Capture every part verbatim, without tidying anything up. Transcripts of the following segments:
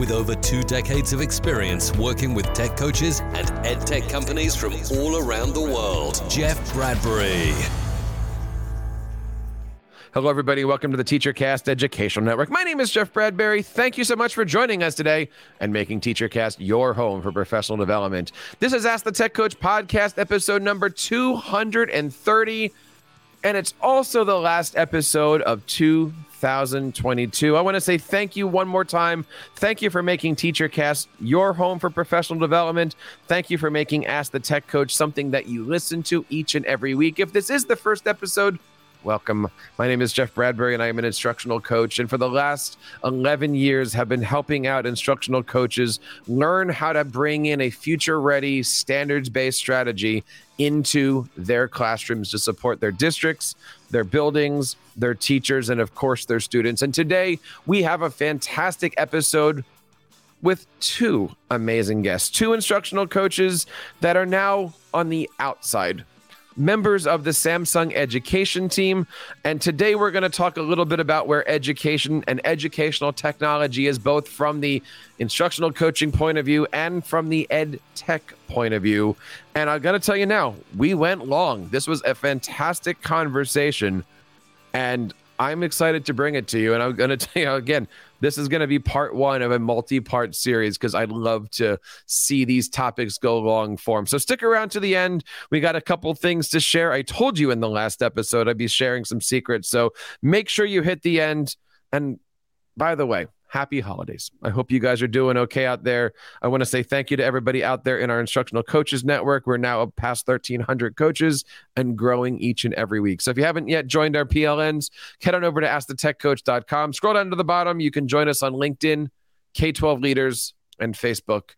with over two decades of experience working with tech coaches and ed tech companies from all around the world, Jeff Bradbury. Hello, everybody. Welcome to the TeacherCast Educational Network. My name is Jeff Bradbury. Thank you so much for joining us today and making TeacherCast your home for professional development. This is Ask the Tech Coach podcast, episode number two hundred thirty, and it's also the last episode of two thousand twenty-two. I want to say thank you one more time. Thank you for making TeacherCast your home for professional development. Thank you for making Ask the Tech Coach something that you listen to each and every week. If this is the first episode, welcome. My name is Jeff Bradbury, and I am an instructional coach. And for the last eleven years, have been helping out instructional coaches learn how to bring in a future-ready, standards-based strategy into their classrooms to support their districts, their buildings, their teachers, and of course, their students. And today, we have a fantastic episode with two amazing guests, two instructional coaches that are now on the outside, members of the Samsung education team. And today we're going to talk a little bit about where education and educational technology is, both from the instructional coaching point of view and from the ed tech point of view. And I've got to tell you now, we went long. This was a fantastic conversation, and I'm excited to bring it to you. And I'm going to tell you again, this is going to be part one of a multi-part series because I'd love to see these topics go long form. So stick around to the end. We got a couple things to share. I told you in the last episode I'd be sharing some secrets. So make sure you hit the end. And by the way, happy holidays. I hope you guys are doing okay out there. I want to say thank you to everybody out there in our Instructional Coaches Network. We're now up past thirteen hundred coaches and growing each and every week. So if you haven't yet joined our P L Ns, head on over to ask the tech coach dot com. Scroll down to the bottom. You can join us on LinkedIn, K twelve Leaders, and Facebook.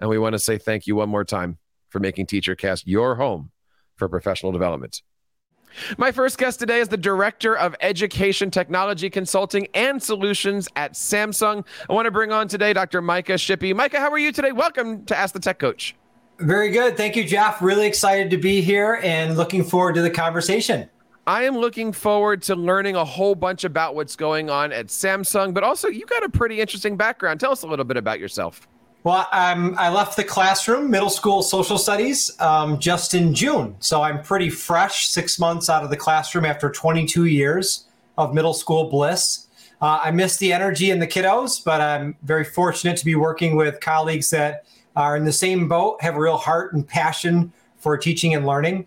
And we want to say thank you one more time for making TeacherCast your home for professional development. My first guest today is the Director of Education Technology Consulting and Solutions at Samsung. I want to bring on today Doctor Micah Shippey. Micah, how are you today? Welcome to Ask the Tech Coach. Very good. Thank you, Jeff. Really excited to be here and looking forward to the conversation. I am looking forward to learning a whole bunch about what's going on at Samsung, but also you got a pretty interesting background. Tell us a little bit about yourself. Well, I'm, I left the classroom, middle school social studies, um, just in June. So I'm pretty fresh, six months out of the classroom after twenty-two years of middle school bliss. Uh, I miss the energy and the kiddos, but I'm very fortunate to be working with colleagues that are in the same boat, have a real heart and passion for teaching and learning.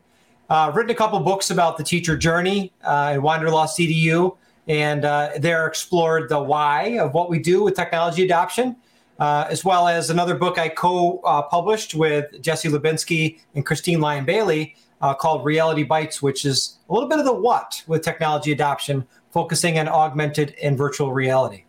Uh, I've written a couple books about the teacher journey uh, in Wanderlaw C D U, and uh, there explored the why of what we do with technology adoption. Uh, as well as another book I co-published uh, with Jesse Lubinsky and Christine Lyon-Bailey uh, called Reality Bites, which is a little bit of the what with technology adoption, focusing on augmented and virtual reality.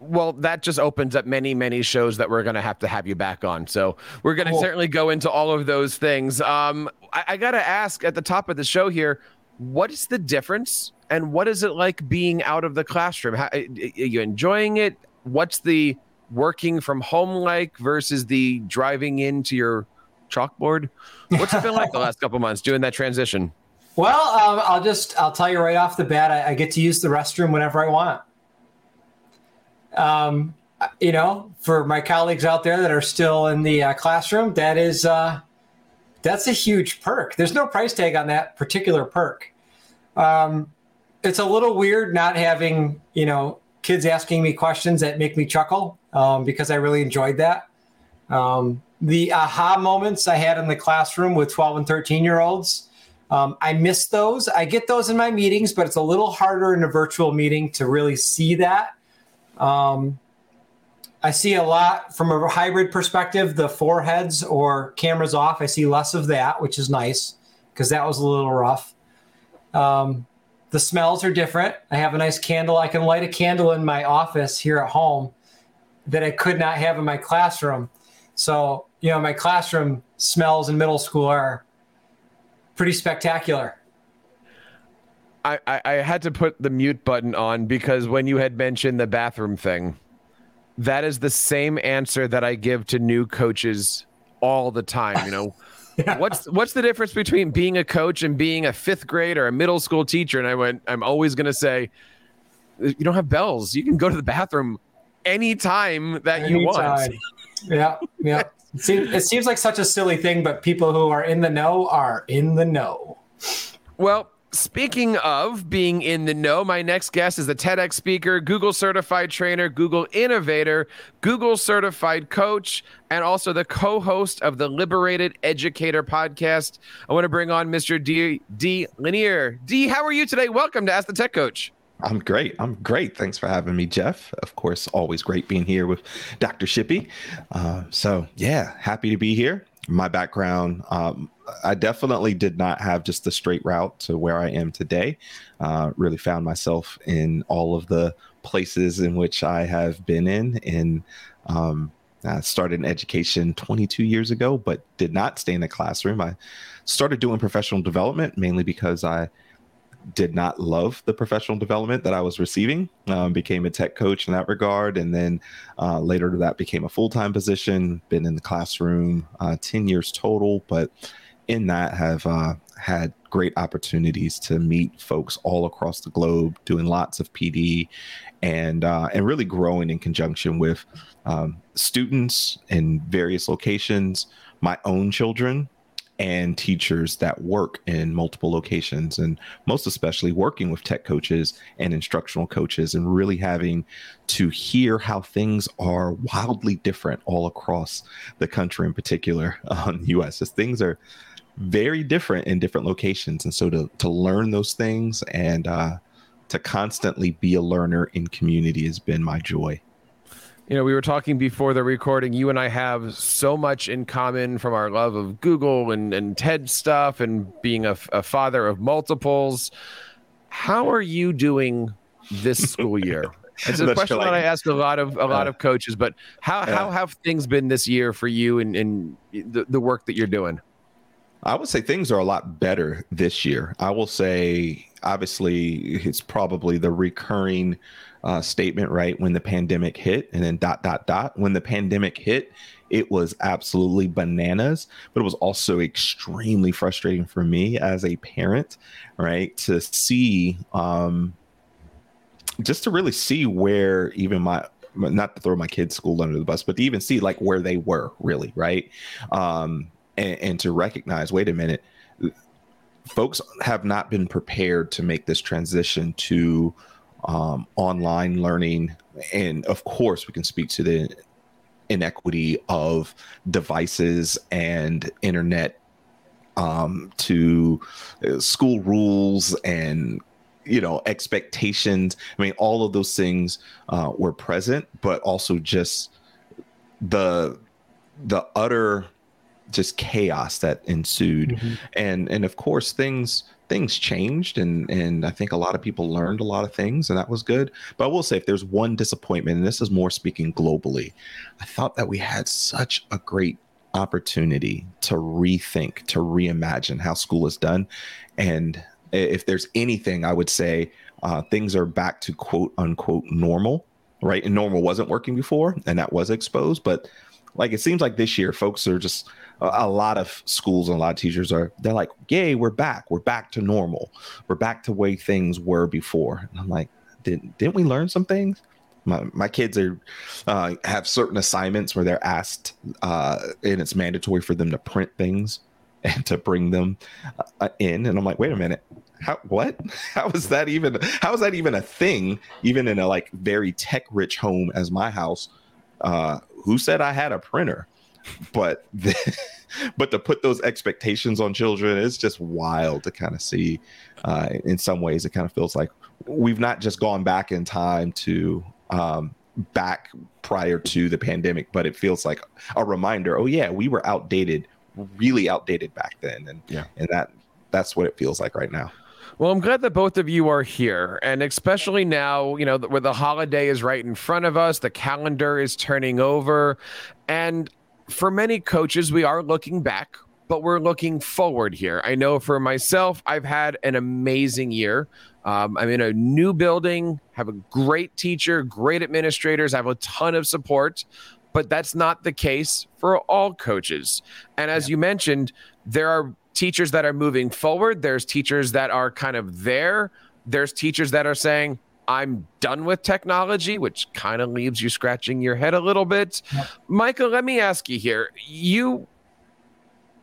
Well, that just opens up many, many shows that we're going to have to have you back on. So we're going to cool. certainly go into all of those things. Um, I, I got to ask at the top of the show here, what is the difference and what is it like being out of the classroom? How, are you enjoying it? What's the working from home like versus the driving into your chalkboard? What's it been like the last couple months doing that transition? Well, um, I'll just, I'll tell you right off the bat, I, I get to use the restroom whenever I want. Um, you know, for my colleagues out there that are still in the uh, classroom, that is, uh, that's a huge perk. There's no price tag on that particular perk. Um, it's a little weird not having, you know, kids asking me questions that make me chuckle um, because I really enjoyed that. Um, the aha moments I had in the classroom with twelve and thirteen year olds, um, I miss those. I get those in my meetings, but it's a little harder in a virtual meeting to really see that. Um, I see a lot from a hybrid perspective, the foreheads or cameras off. I see less of that, which is nice because that was a little rough. Um, The smells are different. I have a nice candle. I can light a candle in my office here at home that I could not have in my classroom. So you know, my classroom smells in middle school are pretty spectacular. I, I, I had to put the mute button on because when you had mentioned the bathroom thing, that is the same answer that I give to new coaches all the time. You know, yeah. what's what's the difference between being a coach and being a fifth grade or a middle school teacher? And I went, I'm always going to say, you don't have bells. You can go to the bathroom anytime that anytime. you want. Yeah, yeah. It seems, it seems like such a silly thing, but people who are in the know are in the know. Well, speaking of being in the know, my next guest is a TEDx speaker, Google certified trainer, Google innovator, Google certified coach, and also the co-host of the Liberated Educator podcast. I want to bring on Mister D. D. Lanier. D, how are you today? Welcome to Ask the Tech Coach. I'm great. I'm great. Thanks for having me, Jeff. Of course, always great being here with Doctor Shippey. Uh, so, yeah, happy to be here. My background, um, I definitely did not have just the straight route to where I am today. Uh, really found myself in all of the places in which I have been in. And um, I started in education twenty-two years ago, but did not stay in the classroom. I started doing professional development mainly because I did not love the professional development that I was receiving, um, became a tech coach in that regard. And then uh, later that became a full-time position, been in the classroom uh, ten years total, but in that have uh, had great opportunities to meet folks all across the globe, doing lots of P D and, uh, and really growing in conjunction with um, students in various locations, my own children, and teachers that work in multiple locations, and most especially working with tech coaches and instructional coaches, and really having to hear how things are wildly different all across the country, in particular um, U S, as things are very different in different locations. And so to, to learn those things and uh, to constantly be a learner in community has been my joy. You know, we were talking before the recording, you and I have so much in common from our love of Google and, and TED stuff and being a, a father of multiples. How are you doing this school year? It's a That's question that I ask a lot of a lot of coaches, but how, yeah. how have things been this year for you and, and the, the work that you're doing? I would say things are a lot better this year. I will say, obviously, it's probably the recurring Uh, statement, right? When the pandemic hit, and then dot, dot, dot. When the pandemic hit, it was absolutely bananas, but it was also extremely frustrating for me as a parent, right? To see, um, just to really see where even my, not to throw my kids' school under the bus, but to even see like where they were really, right? Um, and, and to recognize, wait a minute, folks have not been prepared to make this transition to Um, online learning. And of course, we can speak to the inequity of devices and internet um, to school rules and, you know, expectations. I mean, all of those things uh, were present, but also just the the utter just chaos that ensued. Mm-hmm. And and of course, things things changed, and and I think a lot of people learned a lot of things, and that was good. But I will say, if there's one disappointment, and this is more speaking globally, I thought that we had such a great opportunity to rethink, to reimagine how school is done. And if there's anything, I would say uh, things are back to quote unquote normal, right? And normal wasn't working before, and that was exposed. But like, it seems like this year folks are just, a lot of schools and a lot of teachers are, they're like, yay, we're back. We're back to normal. We're back to the way things were before. And I'm like, didn't, didn't we learn some things? My my kids are uh, have certain assignments where they're asked uh, and it's mandatory for them to print things and to bring them uh, in. And I'm like, wait a minute. How, what? How is that even, how is that even a thing? Even in a like very tech rich home as my house, uh, who said I had a printer? But the, but to put those expectations on children, it's just wild to kind of see. Uh, in some ways, it kind of feels like we've not just gone back in time to um, back prior to the pandemic, but it feels like a reminder. Oh yeah, we were outdated, really outdated back then, and yeah. and that that's what it feels like right now. Well, I'm glad that both of you are here, and especially now, you know, where the holiday is right in front of us, the calendar is turning over, and for many coaches, we are looking back, but we're looking forward here. I know for myself, I've had an amazing year. Um, I'm in a new building, have a great teacher, great administrators, I have a ton of support, but that's not the case for all coaches. And as yeah. you mentioned, there are teachers that are moving forward. There's teachers that are kind of there. There's teachers that are saying, I'm done with technology, which kind of leaves you scratching your head a little bit. Yeah. Micah, let me ask you here. You...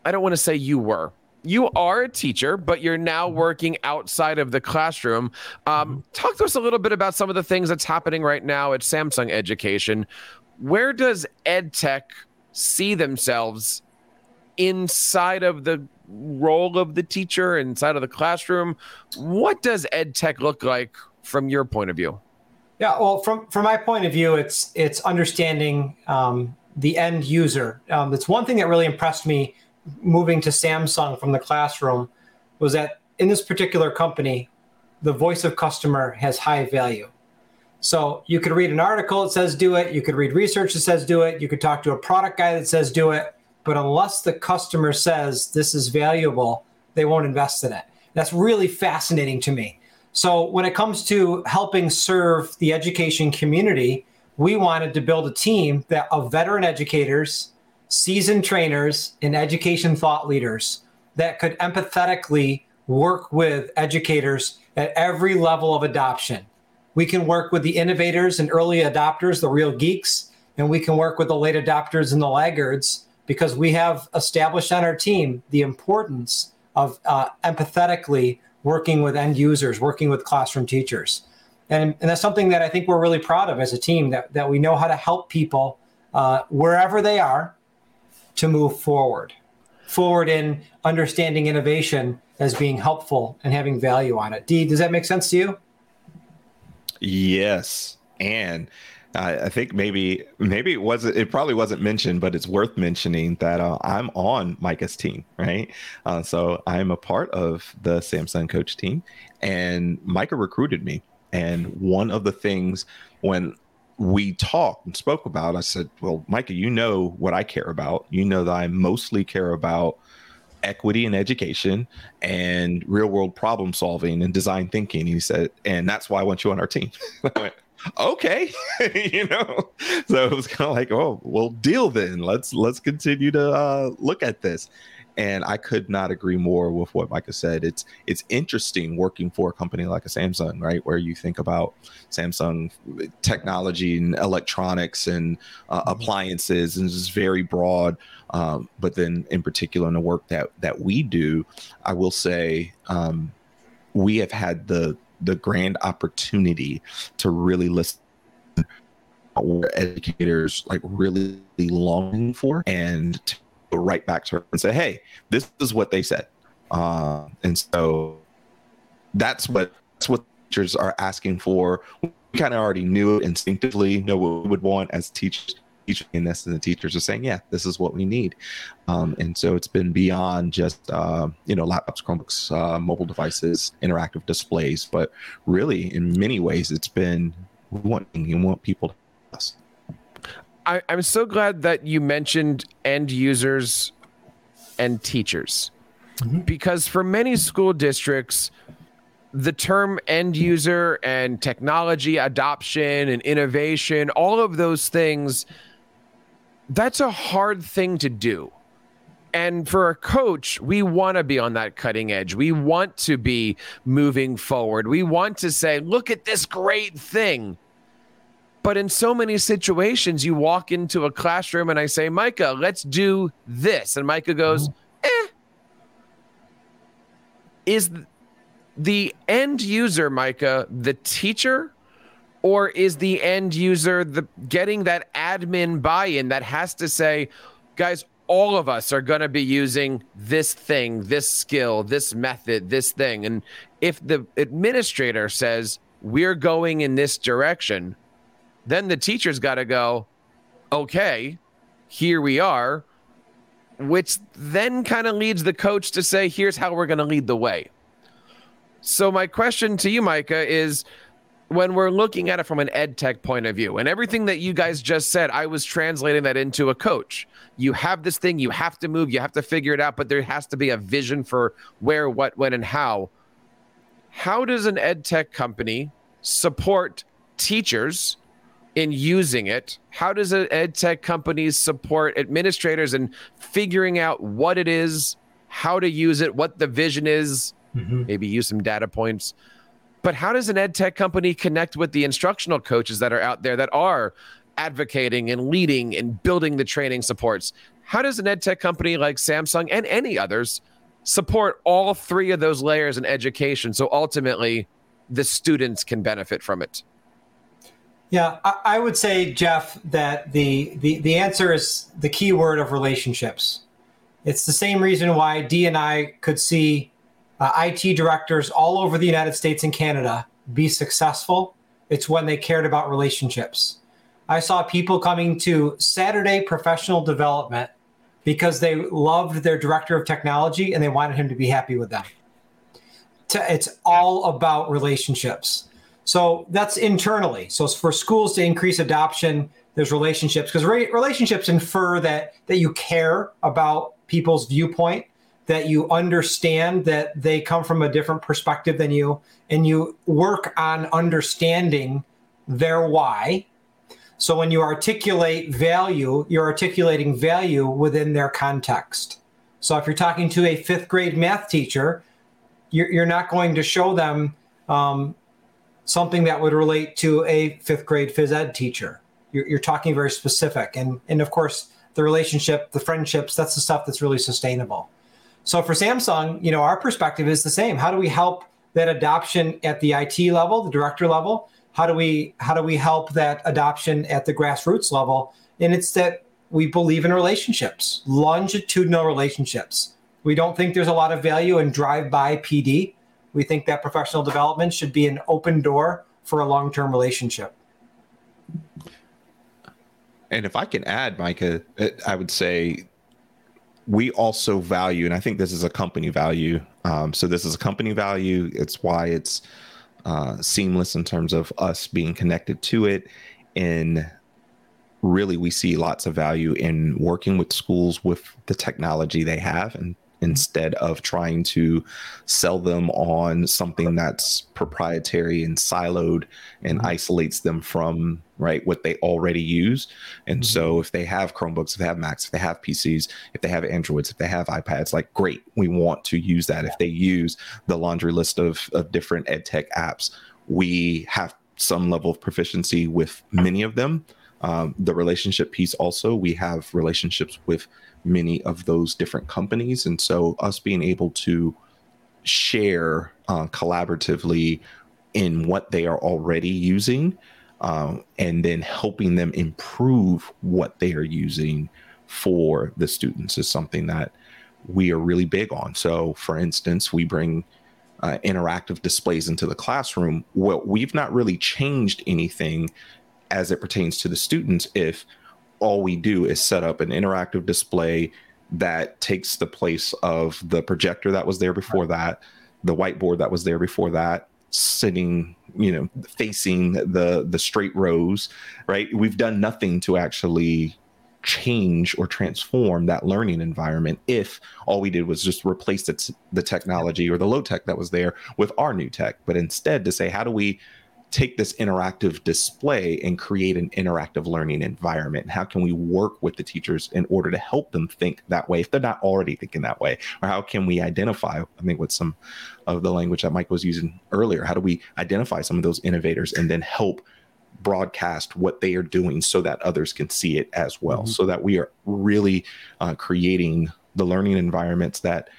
I don't want to say you were. You are a teacher, but you're now working outside of the classroom. Um, talk to us a little bit about some of the things that's happening right now at Samsung Education. Where does EdTech see themselves inside of the role of the teacher, inside of the classroom? What does EdTech look like from your point of view? Yeah, well, from, from my point of view, it's it's understanding um, the end user. Um, it's one thing that really impressed me moving to Samsung from the classroom was that in this particular company, the voice of customer has high value. So you could read an article that says do it, you could read research that says do it, you could talk to a product guy that says do it, but unless the customer says this is valuable, they won't invest in it. That's really fascinating to me. So when it comes to helping serve the education community, we wanted to build a team that of veteran educators, seasoned trainers, and education thought leaders that could empathetically work with educators at every level of adoption. We can work with the innovators and early adopters, the real geeks, and we can work with the late adopters and the laggards because we have established on our team the importance of uh, empathetically working with end users, working with classroom teachers. And, and that's something that I think we're really proud of as a team, that, that we know how to help people uh, wherever they are, to move forward, forward in understanding innovation as being helpful and having value on it. D, does that make sense to you? Yes. And uh, I think maybe maybe it wasn't, it probably wasn't mentioned, but it's worth mentioning that uh, I'm on Micah's team, right? Uh, so I'm a part of the Samsung coach team, and Micah recruited me. And one of the things when we talked and spoke about, I said, well, Micah, you know what I care about. You know that I mostly care about equity in education and real world problem solving and design thinking. And he said, and that's why I want you on our team. I went, okay. You know, so it was kind of like, oh, well, deal then. Let's let's continue to uh, look at this. And I could not agree more with what Micah said. It's it's interesting working for a company like a Samsung, right? Where you think about Samsung technology and electronics and uh, appliances, and it's very broad. Um, but then in particular in the work that that we do, I will say um, we have had the the grand opportunity to really listen to what educators like really longing for and to right back to her and say, hey, this is what they said. Uh, and so that's what that's what teachers are asking for. We kind of already knew it instinctively, know what we would want as teachers. And that's, and the teachers are saying, yeah, this is what we need. Um, and so it's been beyond just, uh, you know, laptops, Chromebooks, uh, mobile devices, interactive displays. But really, in many ways, it's been wanting you want people to help us. I, I'm so glad that you mentioned end users and teachers, mm-hmm. because for many school districts, the term end user and technology adoption and innovation, all of those things, that's a hard thing to do. And for a coach, we want to be on that cutting edge. We want to be moving forward. We want to say, look at this great thing. But in so many situations, you walk into a classroom and I say, Micah, let's do this. And Micah goes, eh. Is the end user, Micah, the teacher? Or is the end user the getting that admin buy-in that has to say, guys, all of us are going to be using this thing, this skill, this method, this thing. And if the administrator says, we're going in this direction, then the teacher's got to go, okay, here we are, which then kind of leads the coach to say, here's how we're going to lead the way. So my question to you, Micah, is when we're looking at it from an ed tech point of view, and everything that you guys just said, I was translating that into a coach. You have this thing, you have to move, you have to figure it out, but there has to be a vision for where, what, when, and how. How does an ed tech company support teachers in using it? How does an ed tech company support administrators in figuring out what it is, how to use it, what the vision is, mm-hmm. maybe use some data points? But how does an ed tech company connect with the instructional coaches that are out there that are advocating and leading and building the training supports? How does an ed tech company like Samsung and any others support all three of those layers in education so ultimately the students can benefit from it? Yeah, I, I would say, Jeff, that the, the, the answer is the key word of relationships. It's the same reason why Dee and I could see Uh, I T directors all over the United States and Canada be successful. It's when they cared about relationships. I saw people coming to Saturday professional development because they loved their director of technology and they wanted him to be happy with them. It's all about relationships. So that's internally. So for schools to increase adoption, there's relationships, because re- relationships infer that that you care about people's viewpoint, that you understand that they come from a different perspective than you, and you work on understanding their why. So when you articulate value, you're articulating value within their context. So if you're talking to a fifth grade math teacher, you're, you're not going to show them um, something that would relate to a fifth grade phys ed teacher. You're, you're talking very specific. And, and of course, the relationship, the friendships, that's the stuff that's really sustainable. So for Samsung, you know, our perspective is the same. How do we help that adoption at the I T level, the director level? How do we how do we help that adoption at the grassroots level? And it's that we believe in relationships, longitudinal relationships. We don't think there's a lot of value in drive-by P D. We think that professional development should be an open door for a long-term relationship. And if I can add, Micah, I would say we also value, and I think this is a company value. Um, so this is a company value. It's why it's uh, seamless in terms of us being connected to it. And really, we see lots of value in working with schools with the technology they have, and instead of trying to sell them on something that's proprietary and siloed and mm-hmm. isolates them from right what they already use. And mm-hmm. so if they have Chromebooks, if they have Macs, if they have P Cs, if they have Androids, if they have iPads, like great, we want to use that. If they use the laundry list of, of different ed tech apps, we have some level of proficiency with many of them. Um, the relationship piece also, we have relationships with many of those different companies. And so us being able to share uh, collaboratively in what they are already using um, and then helping them improve what they are using for the students is something that we are really big on. So for instance, we bring uh, interactive displays into the classroom. Well, we've not really changed anything as it pertains to the students if all we do is set up an interactive display that takes the place of the projector that was there before that, the whiteboard that was there before that, sitting, you know, facing the the straight rows, right? We've done nothing to actually change or transform that learning environment if all we did was just replace the, t- the technology or the low tech that was there with our new tech. But instead to say, how do we take this interactive display and create an interactive learning environment? How can we work with the teachers in order to help them think that way if they're not already thinking that way? Or how can we identify, I think with some of the language that Mike was using earlier, how do we identify some of those innovators and then help broadcast what they are doing so that others can see it as well? Mm-hmm. So that we are really uh, creating the learning environments that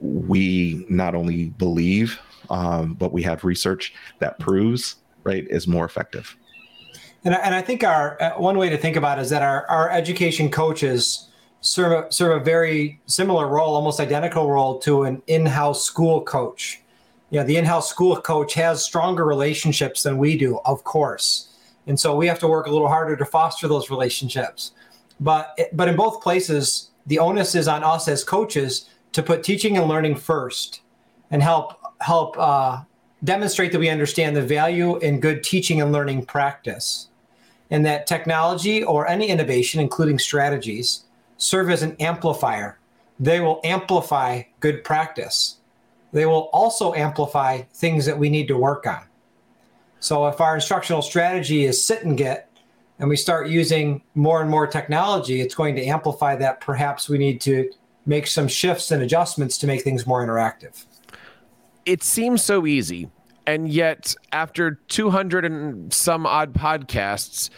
we not only believe, Um, but we have research that proves, right, is more effective. And I, and I think our uh, one way to think about it is that our, our education coaches serve a, serve a very similar role, almost identical role to an in-house school coach. You know, the in-house school coach has stronger relationships than we do, of course. And so we have to work a little harder to foster those relationships. But but in both places, the onus is on us as coaches to put teaching and learning first and help help uh, demonstrate that we understand the value in good teaching and learning practice, and that technology or any innovation, including strategies, serve as an amplifier. They will amplify good practice. They will also amplify things that we need to work on. So if our instructional strategy is sit and get, and we start using more and more technology, it's going to amplify that. Perhaps we need to make some shifts and adjustments to make things more interactive. It seems so easy. And yet after two hundred and some odd podcasts,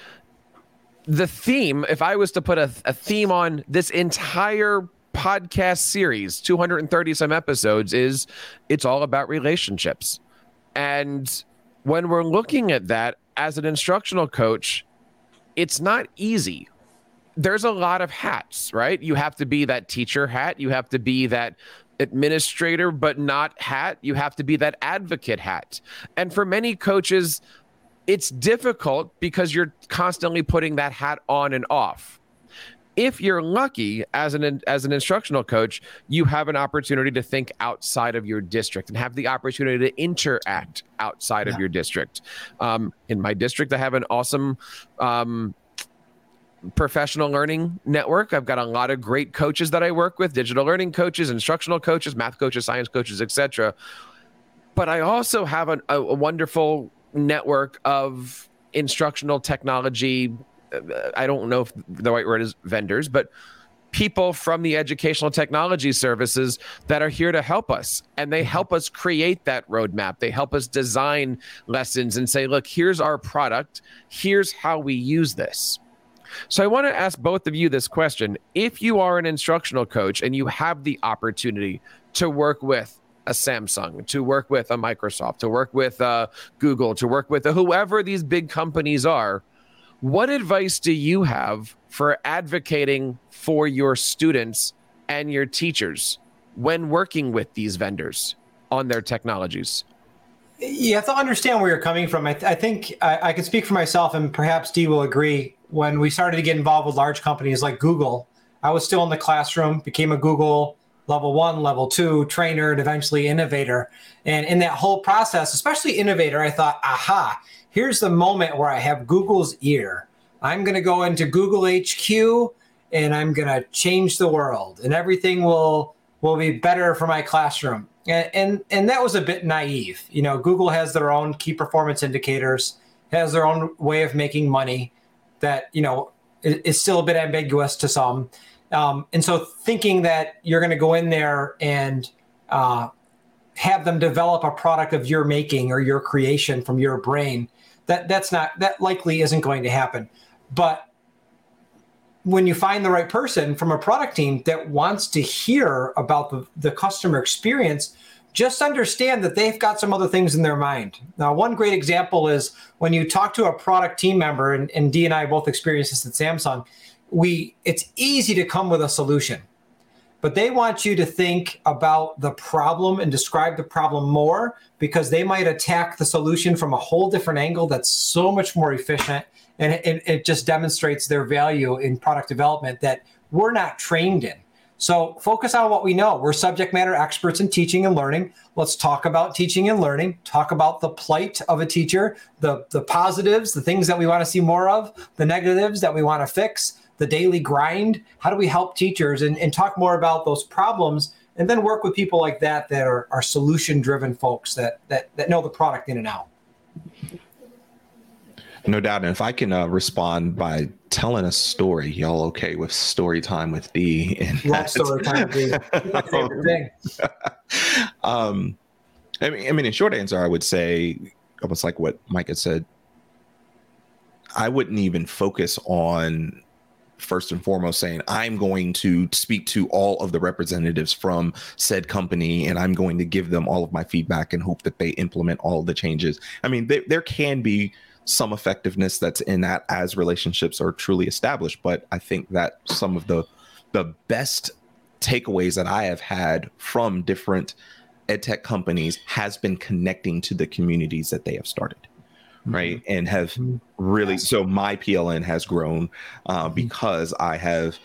the theme, if I was to put a, a theme on this entire podcast series, two hundred thirty some episodes, is it's all about relationships. And when we're looking at that as an instructional coach, it's not easy. There's a lot of hats, right? You have to be that teacher hat. You have to be that administrator, but not hat. You have to be that advocate hat. And for many coaches, it's difficult because you're constantly putting that hat on and off. If you're lucky as an as an instructional coach, you have an opportunity to think outside of your district and have the opportunity to interact outside yeah. of your district. Um, in my district, I have an awesome um, professional learning network. I've got a lot of great coaches that I work with, digital learning coaches, instructional coaches, math coaches, science coaches, et cetera. But I also have an, a, a wonderful network of instructional technology. I don't know if the right word is vendors, but people from the educational technology services that are here to help us. And they help us create that roadmap. They help us design lessons and say, look, here's our product. Here's how we use this. So I want to ask both of you this question. If you are an instructional coach and you have the opportunity to work with a Samsung, to work with a Microsoft, to work with uh, Google, to work with uh, whoever these big companies are, what advice do you have for advocating for your students and your teachers when working with these vendors on their technologies? You have to understand where you're coming from. I, th- I think I, I can speak for myself, and perhaps Dee will agree. When we started to get involved with large companies like Google, I was still in the classroom, became a Google level one, level two trainer, and eventually innovator. And in that whole process, especially innovator, I thought, aha, here's the moment where I have Google's ear. I'm going to go into Google H Q and I'm going to change the world, and everything will will be better for my classroom. And, and and that was a bit naive. You know, Google has their own key performance indicators, has their own way of making money that, you know, is still a bit ambiguous to some. Um, and so thinking that you're going to go in there and uh, have them develop a product of your making or your creation from your brain, that that's not, that likely isn't going to happen. But when you find the right person from a product team that wants to hear about the, the customer experience, just understand that they've got some other things in their mind. Now, one great example is when you talk to a product team member, and, and Dee and I both experienced this at Samsung, we it's easy to come with a solution, but they want you to think about the problem and describe the problem more, because they might attack the solution from a whole different angle that's so much more efficient. And it, it just demonstrates their value in product development that we're not trained in. So focus on what we know. We're subject matter experts in teaching and learning. Let's talk about teaching and learning, talk about the plight of a teacher, the, the positives, the things that we want to see more of, the negatives that we want to fix, the daily grind. How do we help teachers? And, and talk more about those problems, and then work with people like that that are, are solution-driven folks that, that that know the product in and out. No doubt. And if I can uh, respond by telling a story, y'all okay with story time with Dee? And love story time with Dee. That's my favorite thing. um, I mean, I mean, in short answer, I would say almost like what Mike had said. I wouldn't even focus on, first and foremost, saying I'm going to speak to all of the representatives from said company and I'm going to give them all of my feedback and hope that they implement all the changes. I mean, they, there can be some effectiveness that's in that as relationships are truly established. But I think that some of the the best takeaways that I have had from different ed tech companies has been connecting to the communities that they have started. Right. And have really, so my P L N has grown uh, because I have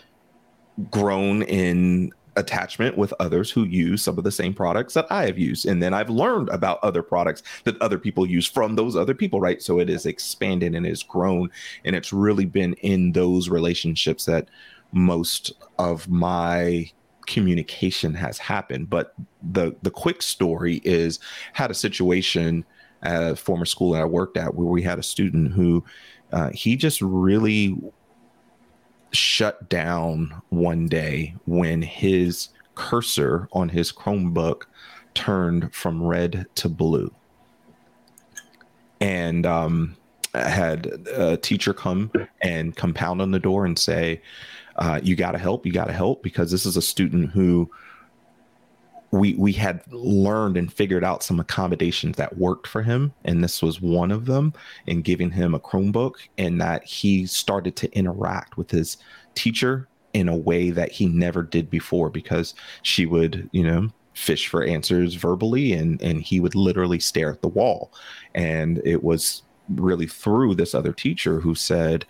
grown in attachment with others who use some of the same products that I have used. And then I've learned about other products that other people use from those other people, right? So it is expanded and it's grown, and it's really been in those relationships that most of my communication has happened. But the the quick story is, had a situation at a former school that I worked at where we had a student who uh, he just really shut down one day when his cursor on his Chromebook turned from red to blue. And um, I had a teacher come and compound on the door and say, uh, you got to help, you got to help, because this is a student who we we had learned and figured out some accommodations that worked for him. And this was one of them, in giving him a Chromebook, and that he started to interact with his teacher in a way that he never did before, because she would, you know, fish for answers verbally, and, and he would literally stare at the wall. And it was really through this other teacher who said,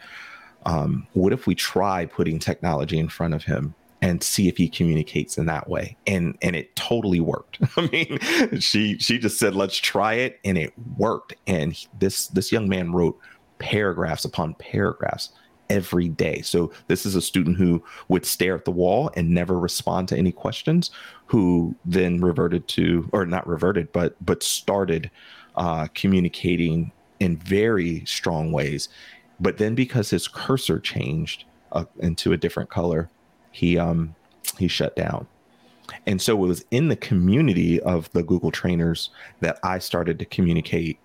um, what if we try putting technology in front of him and see if he communicates in that way? And and it totally worked. I mean, she she just said, let's try it, and it worked. And he, this this young man wrote paragraphs upon paragraphs every day. So this is a student who would stare at the wall and never respond to any questions, who then reverted to, or not reverted, but but started uh, communicating in very strong ways. But then, because his cursor changed uh, into a different color, he um he shut down. And so it was in the community of the Google trainers that I started to communicate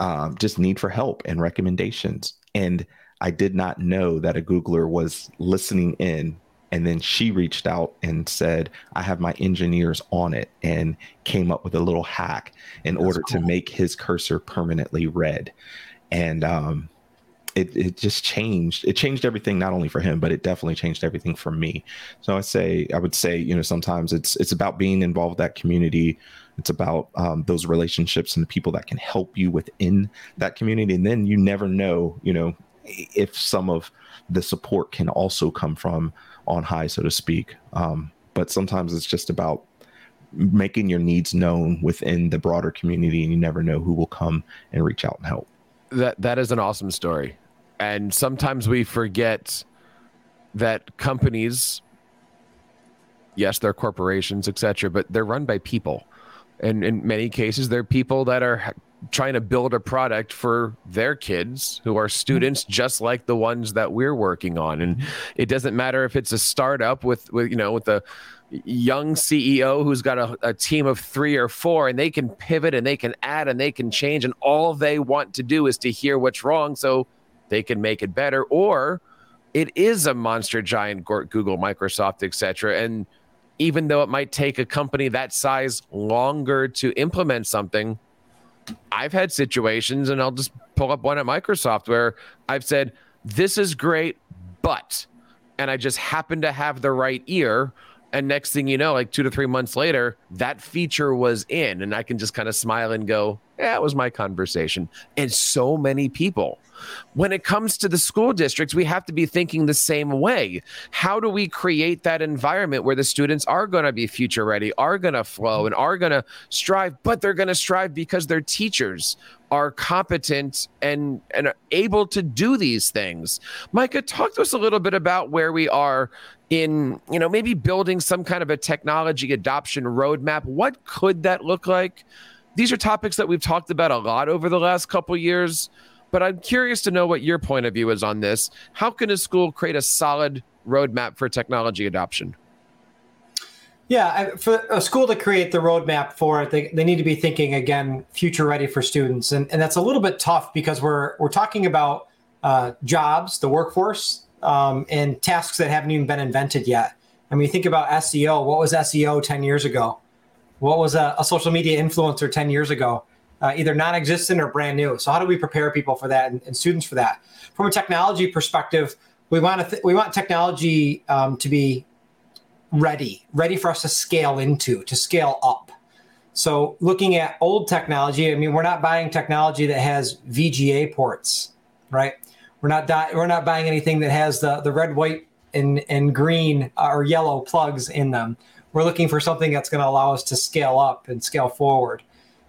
um, just need for help and recommendations. And I did not know that a Googler was listening in. And then she reached out and said, I have my engineers on it, and came up with a little hack in That's order cool. to make his cursor permanently red. And um, It it just changed. It changed everything, not only for him, but it definitely changed everything for me. So I say, I would say, you know, sometimes it's it's about being involved with that community. It's about um, those relationships and the people that can help you within that community. And then you never know, you know, if some of the support can also come from on high, so to speak. Um, but sometimes it's just about making your needs known within the broader community, and you never know who will come and reach out and help. That that is an awesome story. And sometimes we forget that companies, yes, they're corporations, et cetera, but they're run by people. And in many cases, they're people that are trying to build a product for their kids who are students just like the ones that we're working on. And it doesn't matter if it's a startup with, with you know, with a young C E O who's got a, a team of three or four, and they can pivot and they can add and they can change. And all they want to do is to hear what's wrong so they can make it better. Or it is a monster giant, Google, Microsoft, et cetera. And even though it might take a company that size longer to implement something, I've had situations, and I'll just pull up one at Microsoft, where I've said, this is great, but, and I just happen to have the right ear. And next thing you know, like two to three months later, that feature was in, and I can just kind of smile and go, yeah, it was my conversation. And so many people. When it comes to the school districts, we have to be thinking the same way. How do we create that environment where the students are going to be future ready, are going to flow, and are going to strive, but they're going to strive because their teachers are competent and, and are able to do these things? Micah, talk to us a little bit about where we are in, you know, maybe building some kind of a technology adoption roadmap. What could that look like? These are topics that we've talked about a lot over the last couple of years, but I'm curious to know what your point of view is on this. How can a school create a solid roadmap for technology adoption? Yeah, for a school to create the roadmap for it, they, they need to be thinking, again, future ready for students. And, and that's a little bit tough, because we're we're talking about uh, jobs, the workforce, um, and tasks that haven't even been invented yet. I mean, think about S E O. What was S E O ten years ago? What was a, a social media influencer ten years ago? Uh, either non-existent or brand new. So how do we prepare people for that, and, and students for that? From a technology perspective, we want to th- we want technology um, to be ready, ready for us to scale into, to scale up. So looking at old technology, I mean, we're not buying technology that has V G A ports, right? We're not di- we're not buying anything that has the the red, white, and, and green or yellow plugs in them. We're looking for something that's going to allow us to scale up and scale forward.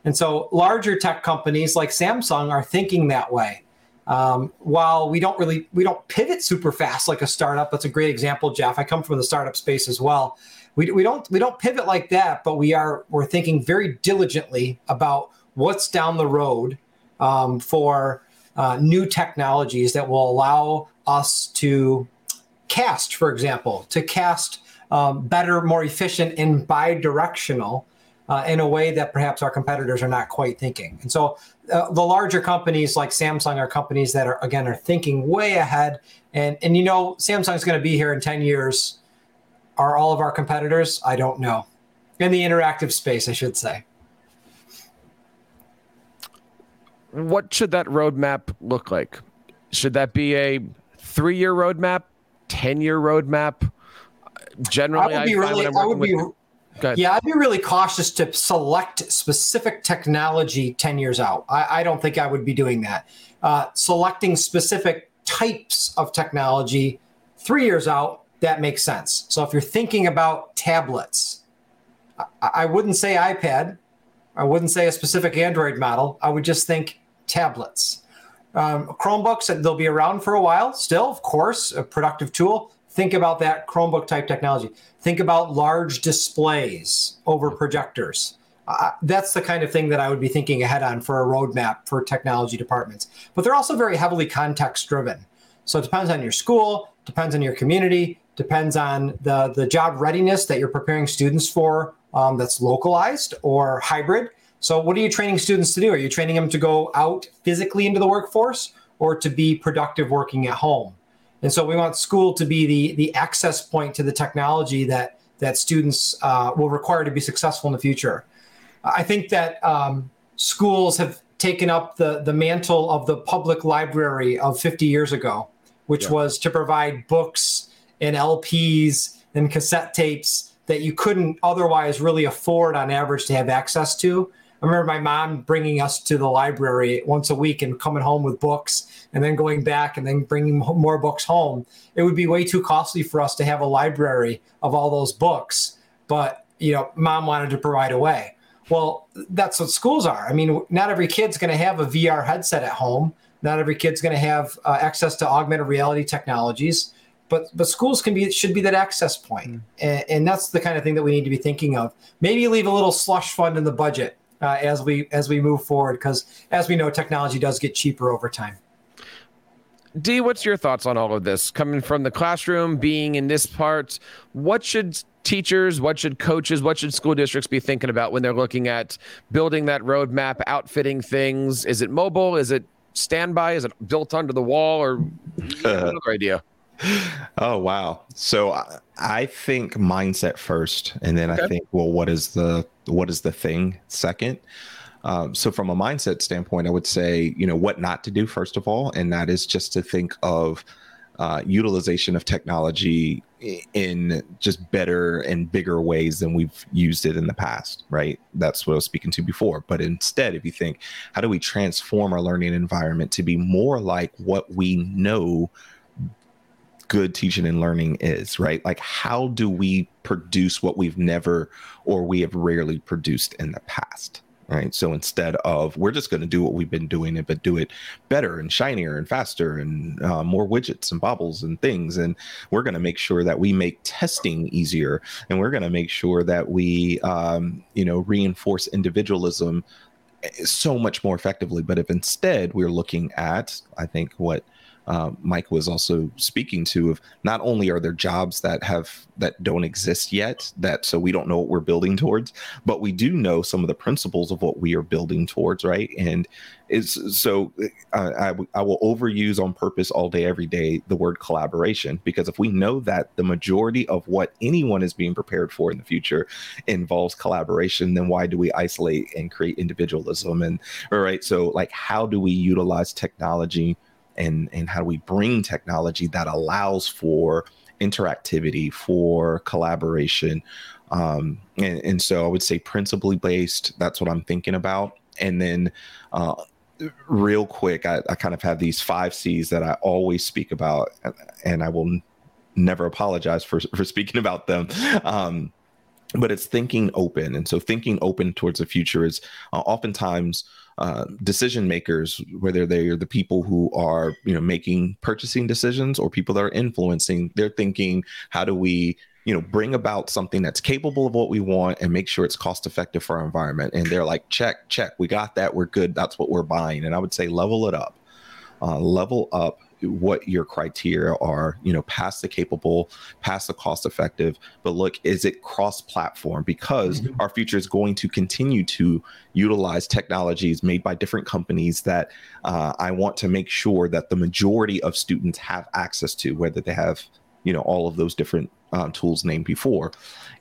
And so larger tech companies like Samsung are thinking that way. Um, while we don't really, we don't pivot super fast like a startup. That's a great example, Jeff. I come from the startup space as well. We, we don't we don't pivot like that, but we are we're thinking very diligently about what's down the road um, for uh, new technologies that will allow us to cast, for example, to cast um, better, more efficient, and bi-directional uh, in a way that perhaps our competitors are not quite thinking. And so uh, the larger companies like Samsung are companies that are, again, are thinking way ahead. And, and you know, Samsung's going to be here in ten years. Are all of our competitors? I don't know. In the interactive space, I should say. What should that roadmap look like? Should that be a three-year roadmap, ten-year roadmap? Generally, I would be I really, I would be, yeah, I'd be really cautious to select specific technology ten years out. I, I don't think I would be doing that. Uh, selecting specific types of technology three years out, that makes sense. So if you're thinking about tablets, I, I wouldn't say iPad. I wouldn't say a specific Android model. I would just think tablets. Um, Chromebooks, they'll be around for a while still, of course, a productive tool. Think about that Chromebook type technology. Think about large displays over projectors. Uh, that's the kind of thing that I would be thinking ahead on for a roadmap for technology departments. But they're also very heavily context driven. So it depends on your school, depends on your community, depends on the, the job readiness that you're preparing students for um, that's localized or hybrid. So what are you training students to do? Are you training them to go out physically into the workforce or to be productive working at home? And so we want school to be the, the access point to the technology that, that students uh, will require to be successful in the future. I think that um, schools have taken up the, the mantle of the public library of fifty years ago, which yeah. was to provide books and L Ps and cassette tapes that you couldn't otherwise really afford on average to have access to. I remember my mom bringing us to the library once a week and coming home with books and then going back and then bringing more books home. It would be way too costly for us to have a library of all those books, but you know, mom wanted to provide a way. Well, that's what schools are. I mean, not every kid's going to have a V R headset at home. Not every kid's going to have uh, access to augmented reality technologies. But but schools can be should be that access point. Mm. And, and that's the kind of thing that we need to be thinking of. Maybe leave a little slush fund in the budget uh, as we as we move forward, because as we know, technology does get cheaper over time. Dee, what's your thoughts on all of this? Coming from the classroom, being in this part, what should teachers, what should coaches, what should school districts be thinking about when they're looking at building that roadmap, outfitting things? Is it mobile? Is it standby? Is it built under the wall? Or another idea? Oh, wow. So I, I think mindset first, and then okay. I think, well, what is the what is the thing second? Um, so from a mindset standpoint, I would say, you know, what not to do, first of all, and that is just to think of uh, utilization of technology in just better and bigger ways than we've used it in the past, right? That's what I was speaking to before. But instead, if you think, how do we transform our learning environment to be more like what we know good teaching and learning is, right? Like, how do we produce what we've never or we have rarely produced in the past, right? So instead of we're just going to do what we've been doing it, but do it better and shinier and faster and uh, more widgets and bobbles and things. And we're going to make sure that we make testing easier. And we're going to make sure that we, um, you know, reinforce individualism so much more effectively. But if instead we're looking at, I think what Uh, Mike was also speaking to, of not only are there jobs that have that don't exist yet, that so we don't know what we're building towards, but we do know some of the principles of what we are building towards, right? And it's so uh, I, w- I will overuse on purpose all day, every day, the word collaboration, because if we know that the majority of what anyone is being prepared for in the future involves collaboration, then why do we isolate and create individualism? And all right, so like, how do we utilize technology? And, and how do we bring technology that allows for interactivity, for collaboration? Um, and, and so I would say principally based, that's what I'm thinking about. And then uh, real quick, I, I kind of have these five C's that I always speak about, and I will never apologize for, for speaking about them. Um, but it's thinking open. And so thinking open towards the future is uh, oftentimes uh, decision makers, whether they are the people who are, you know, making purchasing decisions or people that are influencing, they're thinking, how do we, you know, bring about something that's capable of what we want and make sure it's cost effective for our environment. And they're like, check, check, we got that. We're good. That's what we're buying. And I would say, level it up, uh, level up what your criteria are, you know, past the capable, past the cost effective, but look, is it cross platform? Because mm-hmm. our future is going to continue to utilize technologies made by different companies that uh, I want to make sure that the majority of students have access to, whether they have, you know, all of those different um, tools named before.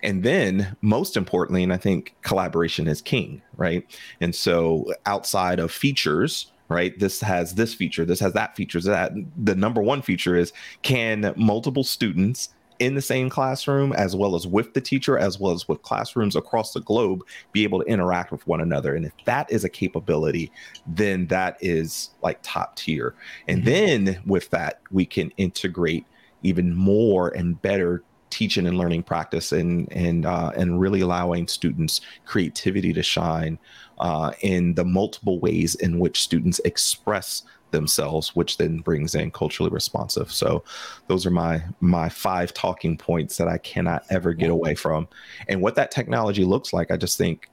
And then most importantly, and I think collaboration is king, right? And so outside of features, right? This has this feature, this has that feature, that the number one feature is, can multiple students in the same classroom, as well as with the teacher, as well as with classrooms across the globe, be able to interact with one another? And if that is a capability, then that is like top tier. And mm-hmm. then with that, we can integrate even more and better teaching and learning practice, and and uh, and really allowing students' creativity to shine uh, in the multiple ways in which students express themselves, which then brings in culturally responsive. So those are my my five talking points that I cannot ever get away from. And what that technology looks like, I just think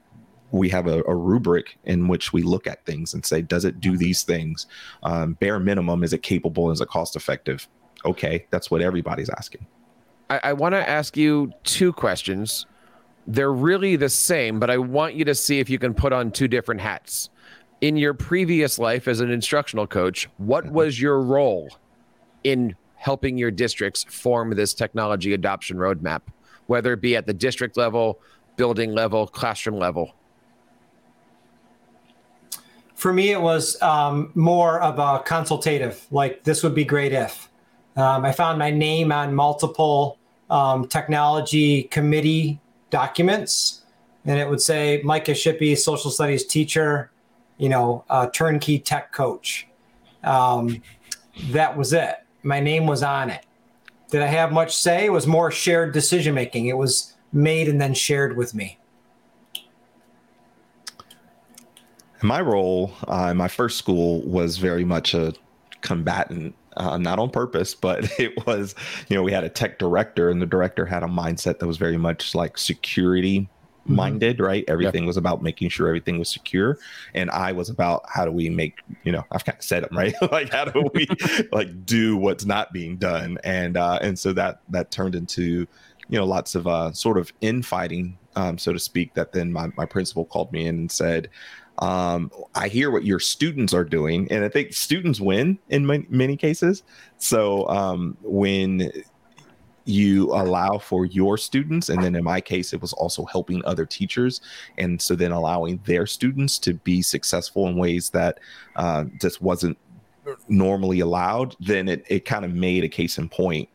we have a, a rubric in which we look at things and say, does it do these things? Um, bare minimum, is it capable? Is it cost effective? Okay, that's what everybody's asking. I, I want to ask you two questions. They're really the same, but I want you to see if you can put on two different hats. In your previous life as an instructional coach, what was your role in helping your districts form this technology adoption roadmap, whether it be at the district level, building level, classroom level? For me, it was um, more of a consultative, like, this would be great if. Um, I found my name on multiple um, technology committee documents, and it would say Micah Shippey, social studies teacher, you know, uh, turnkey tech coach. Um, that was it. My name was on it. Did I have much say? It was more shared decision making. It was made and then shared with me. My role uh, in my first school was very much a combatant. Uh, not on purpose, but it was, you know, we had a tech director, and the director had a mindset that was very much like security minded, mm-hmm. right? Everything yeah. was about making sure everything was secure. And I was about, how do we make, you know, I've kind of said it, right? Like, how do we like do what's not being done? And, uh, and so that, that turned into, you know, lots of uh, sort of infighting, um, so to speak, that then my, my principal called me in and said, Um, I hear what your students are doing, and I think students win in m- many cases. So um, when you allow for your students, and then in my case, it was also helping other teachers. And so then allowing their students to be successful in ways that uh, just wasn't normally allowed, then it, it kind of made a case in point.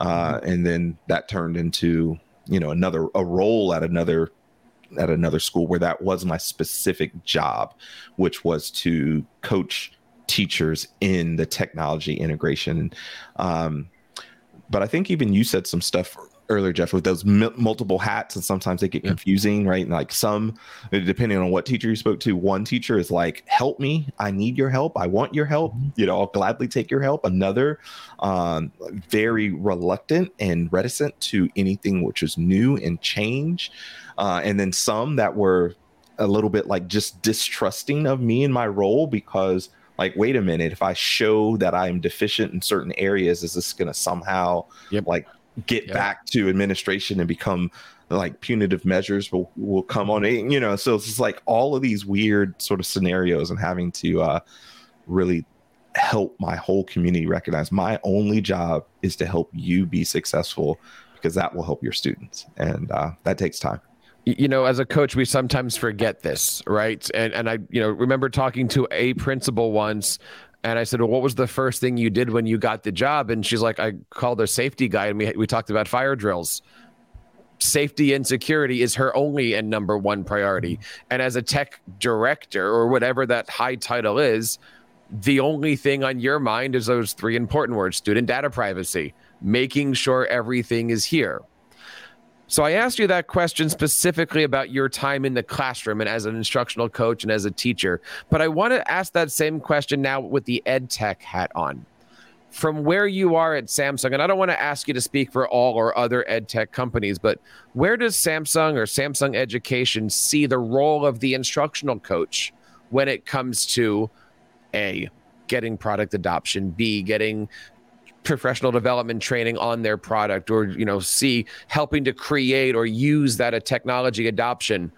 Uh, and then that turned into, you know, another, a role at another at another school where that was my specific job, which was to coach teachers in the technology integration. Um, but I think even you said some stuff earlier, Jeff, with those m- multiple hats, and sometimes they get confusing, right? And like some, depending on what teacher you spoke to, one teacher is like, help me, I need your help, I want your help, you know, I'll gladly take your help. Another, um, very reluctant and reticent to anything which is new and change. Uh, and then some that were a little bit like just distrusting of me and my role, because like, wait a minute, if I show that I'm deficient in certain areas, is this going to somehow yep. like get yep. back to administration and become like punitive measures will, will come on, you know? So it's just like all of these weird sort of scenarios, and having to uh, really help my whole community recognize my only job is to help you be successful, because that will help your students. And uh, that takes time. You know, as a coach, we sometimes forget this, right? And and I, you know, remember talking to a principal once, and I said, well, what was the first thing you did when you got the job? And she's like, I called her safety guy, and we we talked about fire drills. Safety and security is her only and number one priority. And as a tech director, or whatever that high title is, the only thing on your mind is those three important words: student data privacy, making sure everything is here. So I asked you that question specifically about your time in the classroom and as an instructional coach and as a teacher, but I want to ask that same question now with the ed tech hat on. From where you are at Samsung, and I don't want to ask you to speak for all or other ed tech companies, but where does Samsung or Samsung Education see the role of the instructional coach when it comes to A, getting product adoption, B, getting professional development training on their product, or, you know, see helping to create or use that a technology adoption?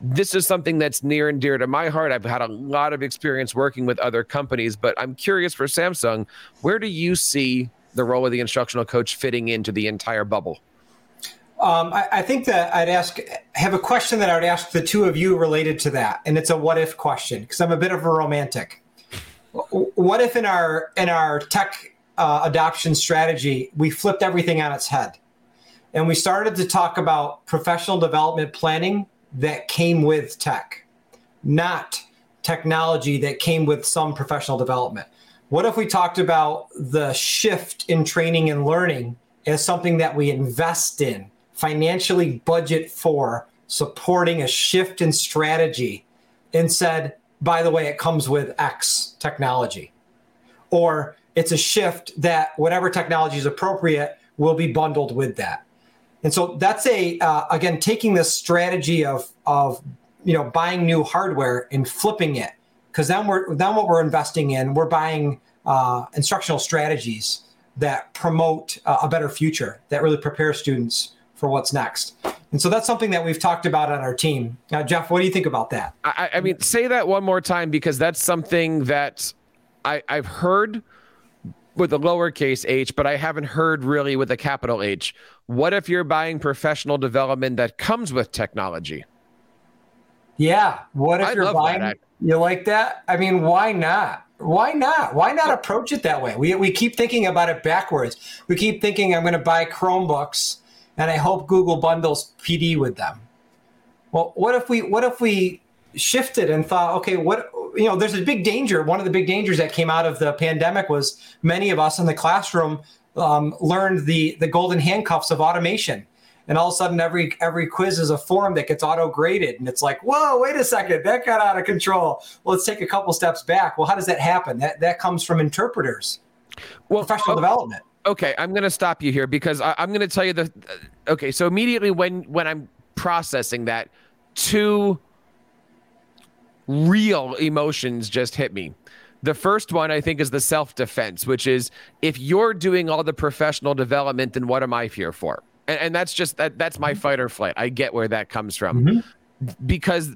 This is something that's near and dear to my heart. I've had a lot of experience working with other companies, but I'm curious for Samsung, where do you see the role of the instructional coach fitting into the entire bubble? Um, I, I think that I'd ask, have a question that I would ask the two of you related to that. And it's a what if question, because I'm a bit of a romantic. What if in our, in our tech Uh, adoption strategy, we flipped everything on its head. And we started to talk about professional development planning that came with tech, not technology that came with some professional development. What if we talked about the shift in training and learning as something that we invest in, financially budget for, supporting a shift in strategy, and said, by the way, it comes with X technology? Or it's a shift that whatever technology is appropriate will be bundled with that. And so that's a, uh, again, taking this strategy of, of, you know, buying new hardware and flipping it. Because then we're, then what we're investing in, we're buying uh, instructional strategies that promote uh, a better future, that really prepare students for what's next. And so that's something that we've talked about on our team. Now, Jeff, what do you think about that? I, I mean, say that one more time, because that's something that I, I've heard with a lowercase h, but I haven't heard really with a capital H. What if you're buying professional development that comes with technology? Yeah. What if I you're buying, that. You like that? I mean, why not? Why not? Why not approach it that way? We we keep thinking about it backwards. We keep thinking I'm going to buy Chromebooks and I hope Google bundles P D with them. Well, what if we, what if we shifted and thought, okay, what, you know, there's a big danger. One of the big dangers that came out of the pandemic was many of us in the classroom um, learned the the golden handcuffs of automation. And all of a sudden, every every quiz is a form that gets auto-graded. And it's like, whoa, wait a second, that got out of control. Well, let's take a couple steps back. Well, how does that happen? That that comes from interpreters, well, professional okay. development. Okay, I'm going to stop you here because I, I'm going to tell you the, okay, so immediately when when I'm processing that, two real emotions just hit me. The first one, I think, is the self-defense, which is, if you're doing all the professional development, then what am I here for? And, and that's just that that's my fight or flight. I get where that comes from. Mm-hmm. Because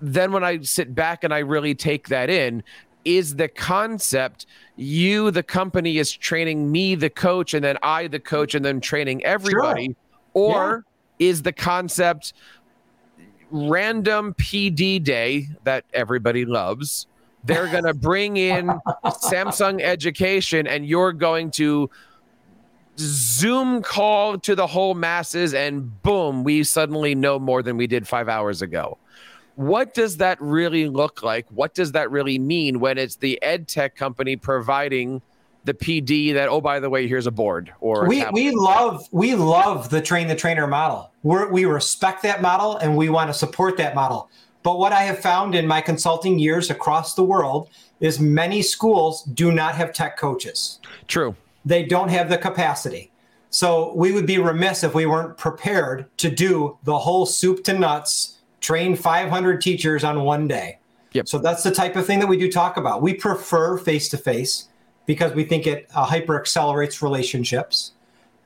then when I sit back and I really take that in, is the concept, you, the company, is training me, the coach, and then I, the coach, and then training everybody? Sure. Or yeah. Is the concept random P D day that everybody loves, they're going to bring in Samsung Education and you're going to Zoom call to the whole masses and boom, we suddenly know more than we did five hours ago? What does that really look like? What does that really mean when it's the ed tech company providing the P D that, oh, by the way, here's a board or a we tablet. we love we love the train the trainer model. We we respect that model and we want to support that model. But what I have found in my consulting years across the world is many schools do not have tech coaches. True. They don't have the capacity. So we would be remiss if we weren't prepared to do the whole soup to nuts, train five hundred teachers on one day. Yep. So that's the type of thing that we do talk about. We prefer face-to-face, because we think it uh, hyper accelerates relationships.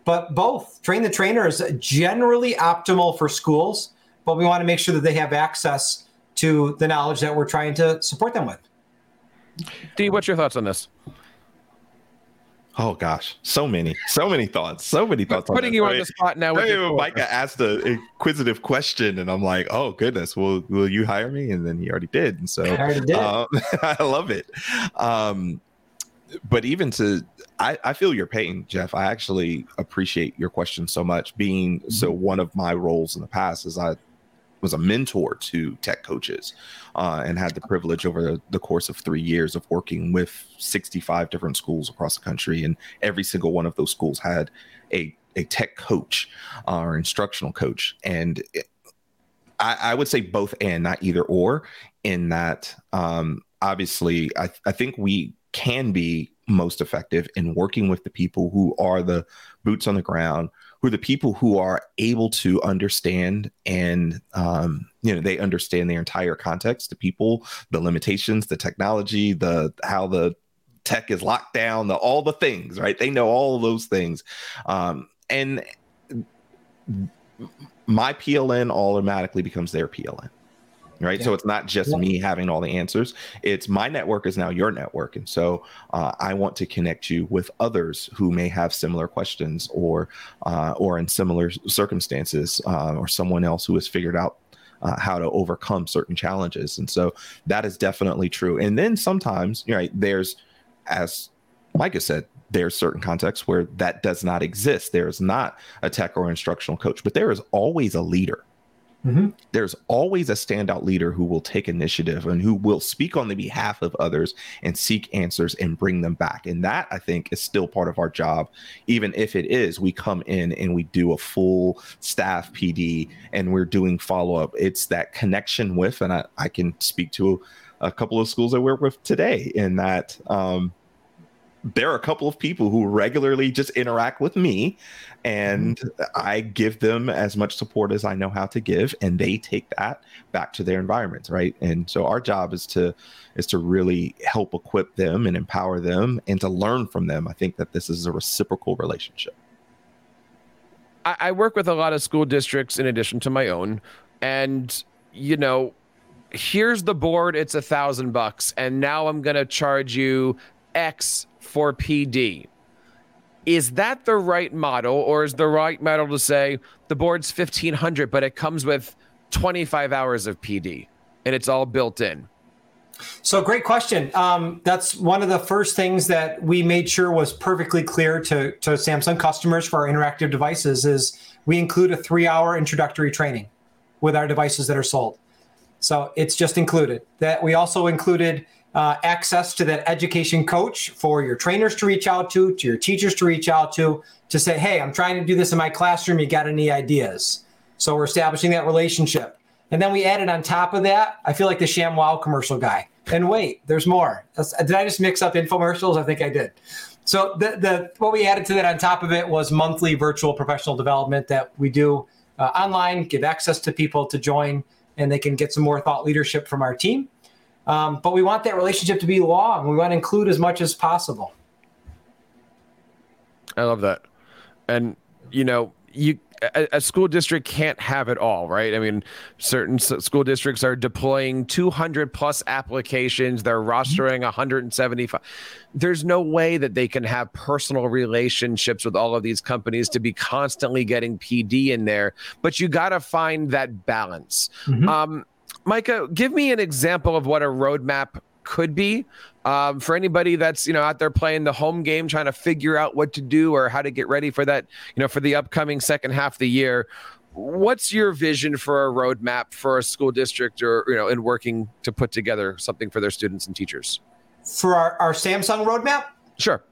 But both train the trainer is generally optimal for schools, but we want to make sure that they have access to the knowledge that we're trying to support them with. D, what's your thoughts on this? Oh gosh, so many, so many thoughts, so many thoughts. Putting on you on the spot now. With hey, Micah asked an inquisitive question, and I'm like, oh goodness, will will you hire me? And then he already did, and so I already did. Um, I love it. Um, But even to, I, I feel your pain, Jeff. I actually appreciate your question so much. Being so, one of my roles in the past is I was a mentor to tech coaches uh, and had the privilege over the, the course of three years of working with sixty-five different schools across the country. And every single one of those schools had a, a tech coach uh, or instructional coach. And it, I, I would say both and, not either or, in that um, obviously I, I think we can be most effective in working with the people who are the boots on the ground, who are the people who are able to understand and, um, you know, they understand their entire context, the people, the limitations, the technology, the how the tech is locked down, the all the things, right? They know all of those things. Um, and my P L N automatically becomes their P L N. Right. Yeah. So it's not just yeah. me having all the answers. It's my network is now your network. And so uh, I want to connect you with others who may have similar questions or uh, or in similar circumstances uh, or someone else who has figured out uh, how to overcome certain challenges. And so that is definitely true. And then sometimes, right, there's, as Micah said, there are certain contexts where that does not exist. There is not a tech or instructional coach, but there is always a leader. Mm-hmm. There's always a standout leader who will take initiative and who will speak on the behalf of others and seek answers and bring them back. And that, I think, is still part of our job, even if it is we come in and we do a full staff P D and we're doing follow-up. It's that connection with, and I, I can speak to a couple of schools I work with today in that um, there are a couple of people who regularly just interact with me and I give them as much support as I know how to give, and they take that back to their environments. Right. And so our job is to, is to really help equip them and empower them and to learn from them. I think that this is a reciprocal relationship. I, I work with a lot of school districts in addition to my own, and, you know, here's the board, it's a thousand bucks. And now I'm going to charge you X for P D. Is that the right model, or is the right model to say the board's fifteen hundred, but it comes with twenty-five hours of P D and it's all built in? So great question. Um, that's one of the first things that we made sure was perfectly clear to, to Samsung customers for our interactive devices is we include a three hour introductory training with our devices that are sold. So it's just included. That we also included Uh, access to that education coach for your trainers to reach out to, to your teachers to reach out to, to say, hey, I'm trying to do this in my classroom. You got any ideas? So we're establishing that relationship. And then we added on top of that, I feel like the Sham Wow commercial guy. And wait, there's more. That's, did I just mix up infomercials? I think I did. So the, the what we added to that on top of it was monthly virtual professional development that we do uh, online, give access to people to join, and they can get some more thought leadership from our team. Um, but we want that relationship to be long. We want to include as much as possible. I love that. And, you know, you a, a school district can't have it all, right? I mean, certain school districts are deploying two hundred plus applications. They're rostering one hundred seventy-five. There's no way that they can have personal relationships with all of these companies to be constantly getting P D in there. But you got to find that balance. Mm-hmm. Um Micah, give me an example of what a roadmap could be um, for anybody that's, you know, out there playing the home game, trying to figure out what to do or how to get ready for that, you know, for the upcoming second half of the year. What's your vision for a roadmap for a school district or, you know, in working to put together something for their students and teachers? For our, our Samsung roadmap? Sure.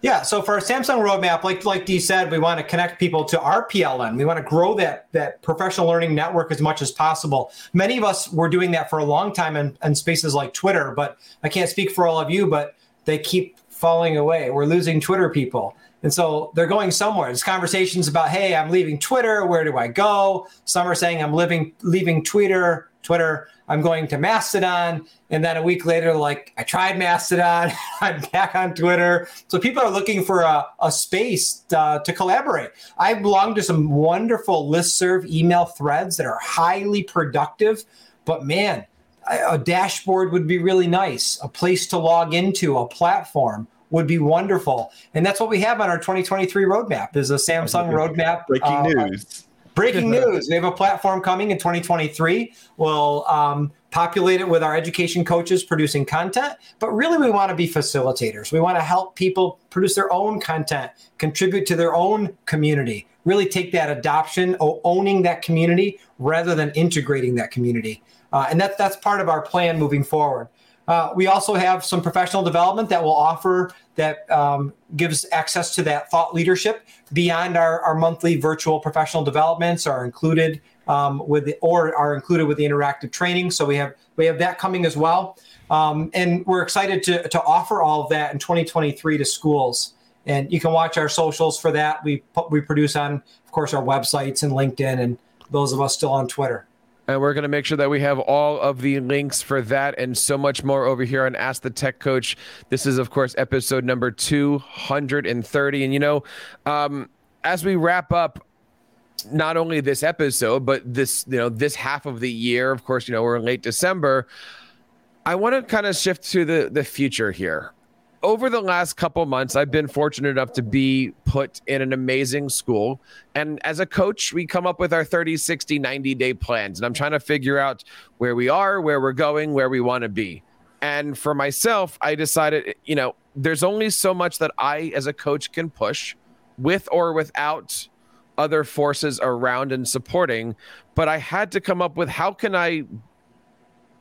Yeah. So for our Samsung roadmap, like like Dee said, we want to connect people to our P L N. We want to grow that that professional learning network as much as possible. Many of us were doing that for a long time in, in spaces like Twitter, but I can't speak for all of you, but they keep falling away. We're losing Twitter people. And so they're going somewhere. It's conversations about, hey, I'm leaving Twitter. Where do I go? Some are saying I'm living, leaving Twitter. Twitter, I'm going to Mastodon. And then a week later, like, I tried Mastodon, I'm back on Twitter. So people are looking for a, a space uh, to collaborate. I belong to some wonderful listserv email threads that are highly productive, but man, a dashboard would be really nice. A place to log into, a platform would be wonderful. And that's what we have on our twenty twenty-three roadmap is a Samsung roadmap. Breaking uh, news. breaking news. We have a platform coming in twenty twenty-three. We'll um, populate it with our education coaches producing content, but really we want to be facilitators. We want to help people produce their own content, contribute to their own community, really take that adoption or owning that community rather than integrating that community. Uh, and that's that's part of our plan moving forward. Uh, we also have some professional development that we'll offer that um, gives access to that thought leadership beyond our, our monthly virtual professional developments are included um, with the, or are included with the interactive training. So we have we have that coming as well. Um, and we're excited to, to offer all of that in twenty twenty-three to schools. And you can watch our socials for that. We we produce on, of course, our websites and LinkedIn and those of us still on Twitter. And we're going to make sure that we have all of the links for that and so much more over here on Ask the Tech Coach. This is, of course, episode number two hundred thirty. And, you know, um, as we wrap up, not only this episode, but this, you know, this half of the year, of course, you know, we're in late December. I want to kind of shift to the, the future here. Over the last couple months, I've been fortunate enough to be put in an amazing school. And as a coach, we come up with our thirty, sixty, ninety day plans. And I'm trying to figure out where we are, where we're going, where we want to be. And for myself, I decided, you know, there's only so much that I, as a coach, can push with or without other forces around and supporting. But I had to come up with how can I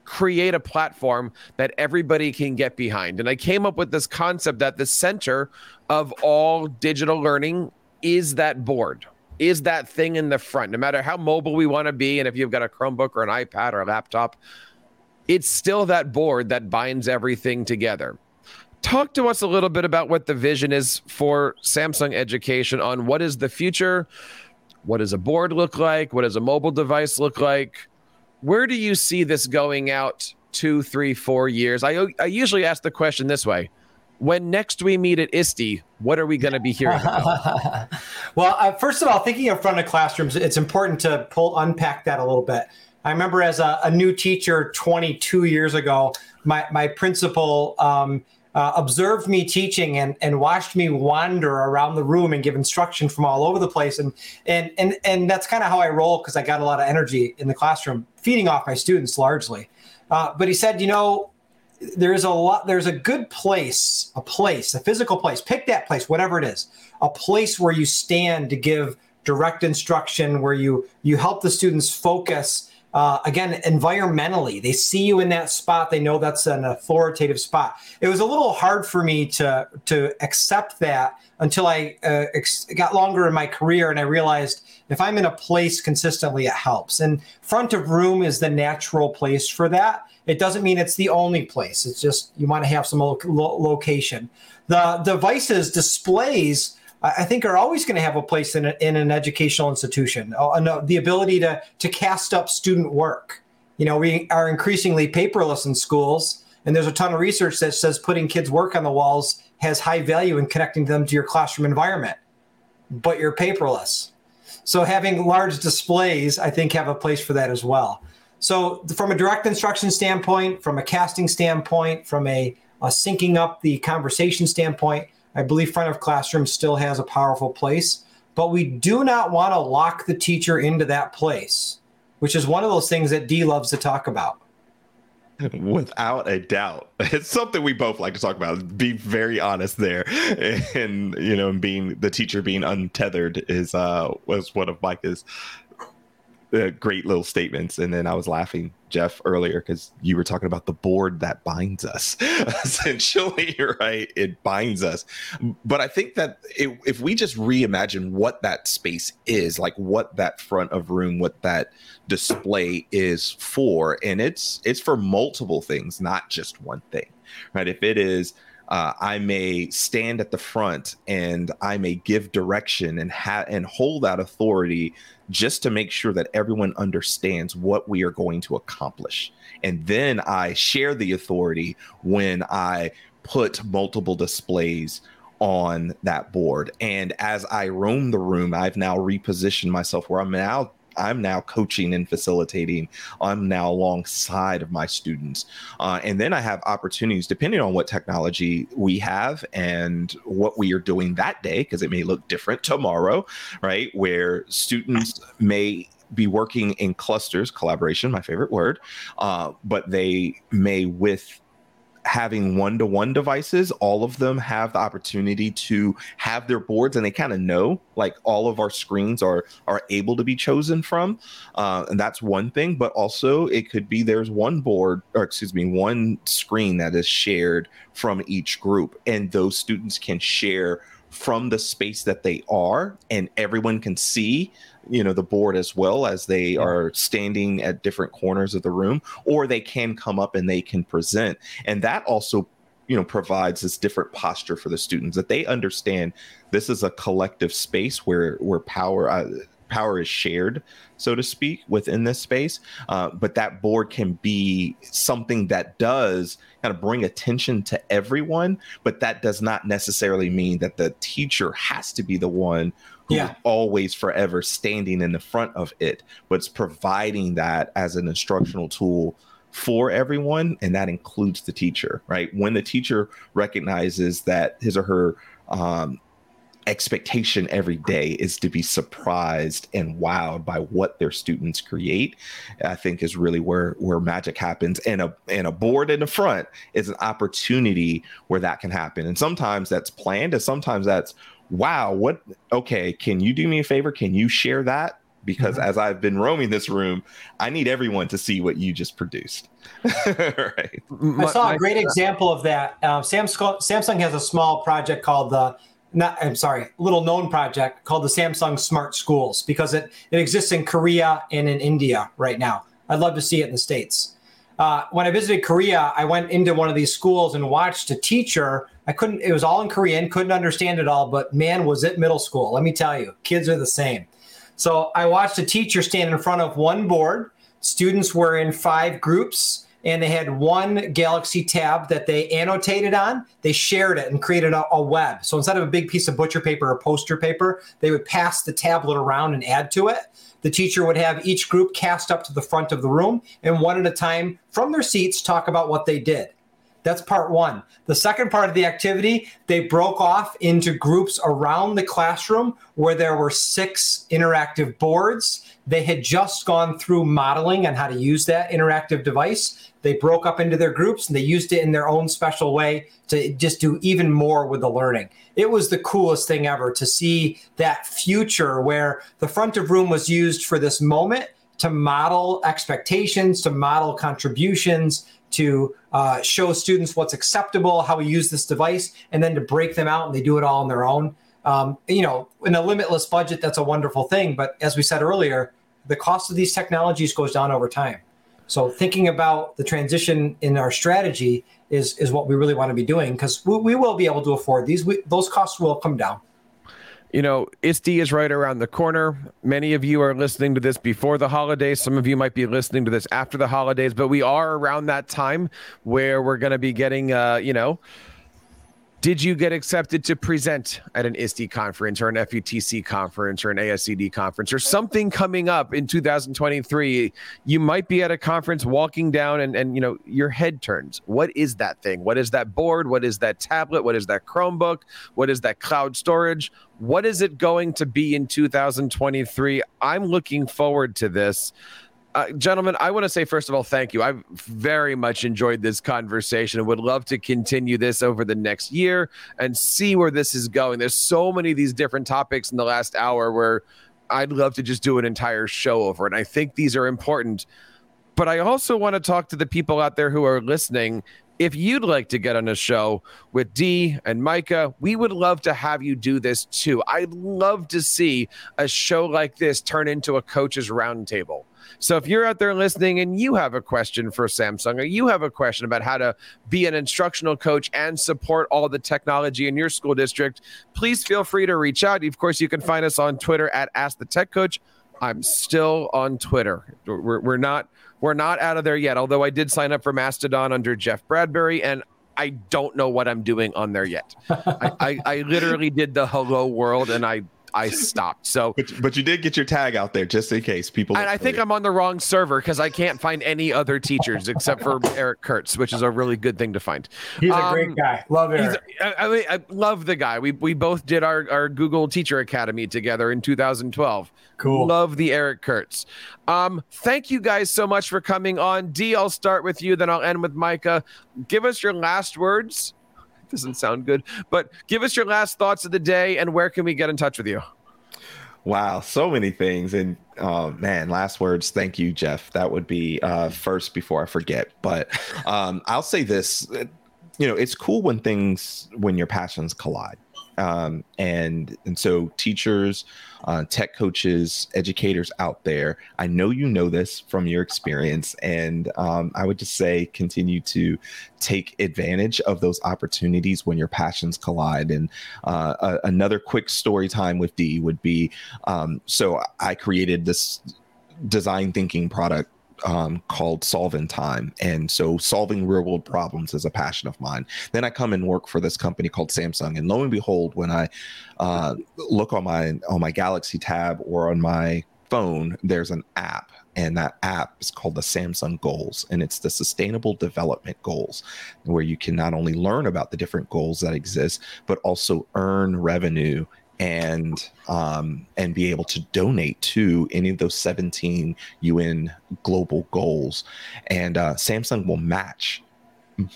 create a platform that everybody can get behind. And I came up with this concept that the center of all digital learning is that board, is that thing in the front. No matter how mobile we want to be, and if you've got a Chromebook or an iPad or a laptop, it's still that board that binds everything together. Talk to us a little bit about what the vision is for Samsung Education on what is the future, what does a board look like, what does a mobile device look like, where do you see this going out two, three, four years? I I usually ask the question this way. When next we meet at I S T E, what are we going to be hearing about? Well, uh, first of all, thinking in front of classrooms, it's important to pull unpack that a little bit. I remember as a, a new teacher twenty-two years ago, my, my principal um, uh, observed me teaching and, and watched me wander around the room and give instruction from all over the place. And, and, and, and that's kind of how I roll because I got a lot of energy in the classroom, feeding off my students largely. Uh, but he said, you know, there's a lot, there's a good place, a place, a physical place, pick that place, whatever it is, a place where you stand to give direct instruction, where you, you help the students focus, uh, again, environmentally. They see you in that spot. They know that's an authoritative spot. It was a little hard for me to, to accept that until I uh, ex- got longer in my career and I realized if I'm in a place consistently, it helps. And front of room is the natural place for that. It doesn't mean it's the only place. It's just you want to have some lo- location. The devices, displays, I think are always going to have a place in, a, in an educational institution. Uh, the ability to, to cast up student work. You know, we are increasingly paperless in schools, and there's a ton of research that says putting kids' work on the walls has high value in connecting them to your classroom environment, but you're paperless. So having large displays, I think, have a place for that as well. So from a direct instruction standpoint, from a casting standpoint, from a, a syncing up the conversation standpoint, I believe front of classroom still has a powerful place. But we do not want to lock the teacher into that place, which is one of those things that D loves to talk about. Without a doubt. It's something we both like to talk about. Be very honest there. And, you know, being the teacher being untethered is uh, was one of Micah's uh, great little statements. And then I was laughing, Jeff, earlier because you were talking about the board that binds us. Essentially, you're right. It binds us. But I think that it, if we just reimagine what that space is, like what that front of room, what that display is for, and it's it's for multiple things, not just one thing, right? If it is, uh, I may stand at the front and I may give direction and ha- and hold that authority just to make sure that everyone understands what we are going to accomplish. And then I share the authority when I put multiple displays on that board. And as I roam the room, I've now repositioned myself where I'm now I'm now coaching and facilitating. I'm now alongside of my students. Uh, and then I have opportunities, depending on what technology we have and what we are doing that day, because it may look different tomorrow, right? Where students may be working in clusters, collaboration, my favorite word, uh, but they may, with having one-to-one devices, all of them have the opportunity to have their boards, and they kind of know, like, all of our screens are are able to be chosen from, uh, and that's one thing. But also, it could be there's one board, or excuse me, one screen that is shared from each group, and those students can share from the space that they are, and everyone can see, you know, the board as well as they are standing at different corners of the room, or they can come up and they can present. And that also, you know, provides this different posture for the students, that they understand this is a collective space where where power uh, power is shared, so to speak, within this space. Uh, but that board can be something that does kind of bring attention to everyone, but that does not necessarily mean that the teacher has to be the one who yeah. is always forever standing in the front of it, but it's providing that as an instructional tool for everyone. And that includes the teacher, right? When the teacher recognizes that his or her, um, expectation every day is to be surprised and wowed by what their students create, I think is really where where magic happens. And a and a board in the front is an opportunity where that can happen. And sometimes that's planned, and sometimes that's, wow, what? Okay, can you do me a favor? Can you share that? Because mm-hmm. as I've been roaming this room, I need everyone to see what you just produced. Right. I saw a great example of that. Uh, Samsung Samsung has a small project called the. Not, I'm sorry, little known project called the Samsung Smart Schools, because it, it exists in Korea and in India right now. I'd love to see it in the States. Uh, when I visited Korea, I went into one of these schools and watched a teacher. I couldn't, it was all in Korean, couldn't understand it all, but man, was it middle school. Let me tell you, kids are the same. So I watched a teacher stand in front of one board. Students were in five groups, and they had one Galaxy Tab that they annotated on. They shared it and created a, a web. So instead of a big piece of butcher paper or poster paper, they would pass the tablet around and add to it. The teacher would have each group cast up to the front of the room and one at a time from their seats talk about what they did. That's part one. The second part of the activity, they broke off into groups around the classroom where there were six interactive boards. They had just gone through modeling on how to use that interactive device. They broke up into their groups and they used it in their own special way to just do even more with the learning. It was the coolest thing ever to see that future where the front of room was used for this moment to model expectations, to model contributions, to uh, show students what's acceptable, how we use this device, and then to break them out and they do it all on their own. Um, you know, in a limitless budget, that's a wonderful thing. But as we said earlier, the cost of these technologies goes down over time. So thinking about the transition in our strategy is is what we really want to be doing, because we, we will be able to afford these. We, those costs will come down. You know, I S T E is right around the corner. Many of you are listening to this before the holidays. Some of you might be listening to this after the holidays, but we are around that time where we're going to be getting, uh, you know, did you get accepted to present at an I S T E conference or an F U T C conference or an A S C D conference or something coming up in two thousand twenty-three? You might be at a conference walking down and, and you know, your head turns. What is that thing? What is that board? What is that tablet? What is that Chromebook? What is that cloud storage? What is it going to be in two thousand twenty-three? I'm looking forward to this. Uh, gentlemen, I want to say, first of all, thank you. I've very much enjoyed this conversation and would love to continue this over the next year and see where this is going. There's so many of these different topics in the last hour where I'd love to just do an entire show over. And I think these are important. But I also want to talk to the people out there who are listening. If you'd like to get on a show with D and Micah, we would love to have you do this too. I'd love to see a show like this turn into a coach's roundtable. So if you're out there listening and you have a question for Samsung, or you have a question about how to be an instructional coach and support all the technology in your school district, please feel free to reach out. Of course, you can find us on Twitter at Ask the Tech Coach. I'm still on Twitter. We're, we're not we're not out of there yet, although I did sign up for Mastodon under Jeff Bradbury, and I don't know what I'm doing on there yet. I, I, I literally did the hello world, and I I stopped. So, but, but you did get your tag out there just in case people. And I think it. I'm on the wrong server because I can't find any other teachers except for Eric Kurtz, which is a really good thing to find. He's um, a great guy. Love Eric. A, I mean, I love the guy. We we both did our, our Google Teacher Academy together in two thousand twelve. Cool. Love the Eric Kurtz. Um, thank you guys so much for coming on. D, I'll start with you, then I'll end with Micah. Give us your last words. Doesn't sound good, but give us your last thoughts of the day and where can we get in touch with you? Wow, so many things. And oh man, last words. Thank you, Jeff. That would be uh first before I forget, but um I'll say this, you know, it's cool when things, when your passions collide. Um, and, and so teachers, uh, tech coaches, educators out there, I know you know this from your experience. And um, I would just say continue to take advantage of those opportunities when your passions collide. And uh, a, another quick story time with D would be, um, so I created this design thinking product um called Solve in Time, and so solving real world problems is a passion of mine. Then I come and work for this company called Samsung, and lo and behold, when I uh look on my on my Galaxy Tab or on my phone, there's an app, and that app is called the Samsung Goals, and it's the Sustainable Development Goals, where you can not only learn about the different goals that exist but also earn revenue and um, and be able to donate to any of those seventeen U N global goals. And uh, Samsung will match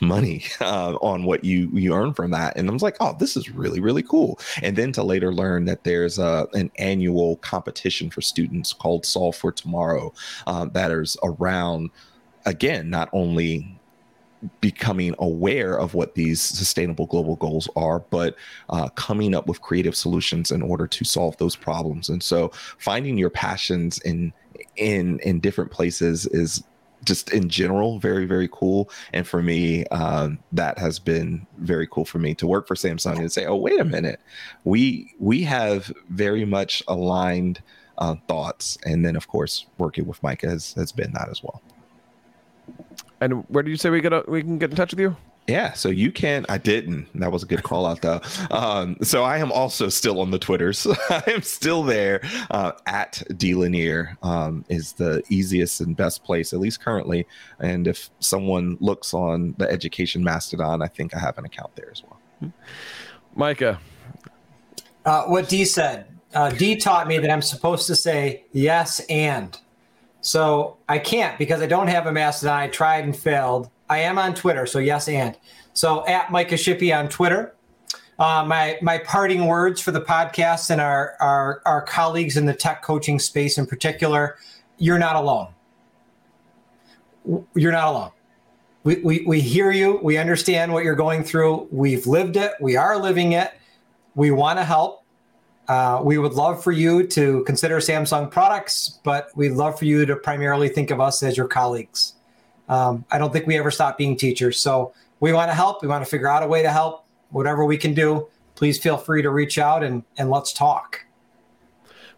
money uh, on what you, you earn from that. And I was like, oh, this is really, really cool. And then to later learn that there's a, an annual competition for students called Solve for Tomorrow uh, that is around, again, not only becoming aware of what these sustainable global goals are, but uh, coming up with creative solutions in order to solve those problems. And so finding your passions in in in different places is just in general very, very cool. And for me, um, that has been very cool for me to work for Samsung and say, oh, wait a minute, we we have very much aligned uh, thoughts. And then, of course, working with Micah has, has been that as well. And where do you say we get a, we can get in touch with you? Yeah, so you can. I didn't. That was a good call out, though. Um, so I am also still on the Twitter. So I am still there. Uh, at D. Lanier um, is the easiest and best place, at least currently. And if someone looks on the Education Mastodon, I think I have an account there as well. Micah. Uh, what D said. Uh, D taught me that I'm supposed to say yes and. So I can't because I don't have a Mastodon. I tried and failed. I am on Twitter, so yes and. So at Micah Shippey on Twitter. Uh, my my parting words for the podcast and our, our, our colleagues in the tech coaching space in particular, you're not alone. You're not alone. We, we, we hear you. We understand what you're going through. We've lived it. We are living it. We want to help. Uh, we would love for you to consider Samsung products, but we'd love for you to primarily think of us as your colleagues. Um, I don't think we ever stop being teachers. So we want to help. We want to figure out a way to help. Whatever we can do, please feel free to reach out and, and let's talk.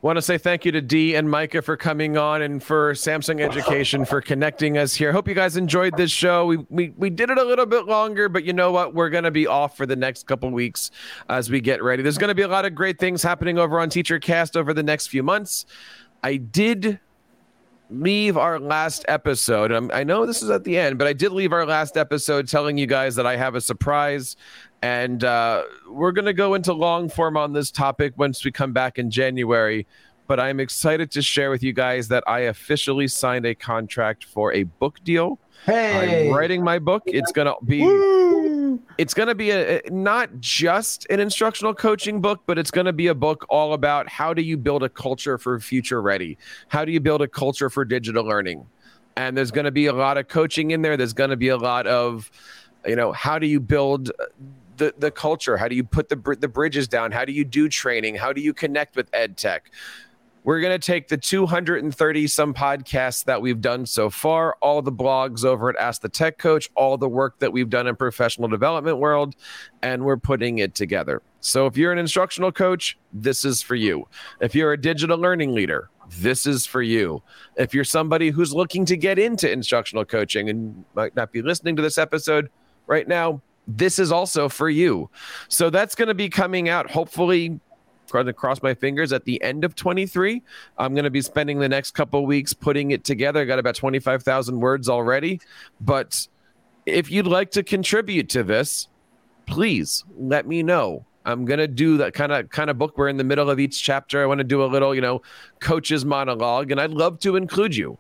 Want to say thank you to Dee and Micah for coming on and for Samsung Education for connecting us here. Hope you guys enjoyed this show. We we we did it a little bit longer, but you know what? We're going to be off for the next couple of weeks as we get ready. There's going to be a lot of great things happening over on TeacherCast over the next few months. I did leave our last episode. I'm, I know this is at the end, but I did leave our last episode telling you guys that I have a surprise. And uh, we're going to go into long form on this topic once we come back in January. But I'm excited to share with you guys that I officially signed a contract for a book deal. Hey, I'm writing my book. It's going to be Woo! it's going to be a, not just an instructional coaching book, but it's going to be a book all about how do you build a culture for future ready? How do you build a culture for digital learning? And there's going to be a lot of coaching in there. There's going to be a lot of, you know, how do you build the the culture? How do you put the br- the bridges down? How do you do training? How do you connect with ed tech? We're going to take the two hundred thirty some podcasts that we've done so far, all the blogs over at Ask the Tech Coach, all the work that we've done in professional development world, and we're putting it together. So if you're an instructional coach, this is for you. If you're a digital learning leader, this is for you. If you're somebody who's looking to get into instructional coaching and might not be listening to this episode right now, this is also for you. So that's going to be coming out hopefully cross my fingers, at the end of twenty-three, I'm going to be spending the next couple of weeks putting it together. I got about twenty-five thousand words already. But if you'd like to contribute to this, please let me know. I'm going to do that kind of kind of book. We're in the middle of each chapter. I want to do a little, you know, coach's monologue, and I'd love to include you.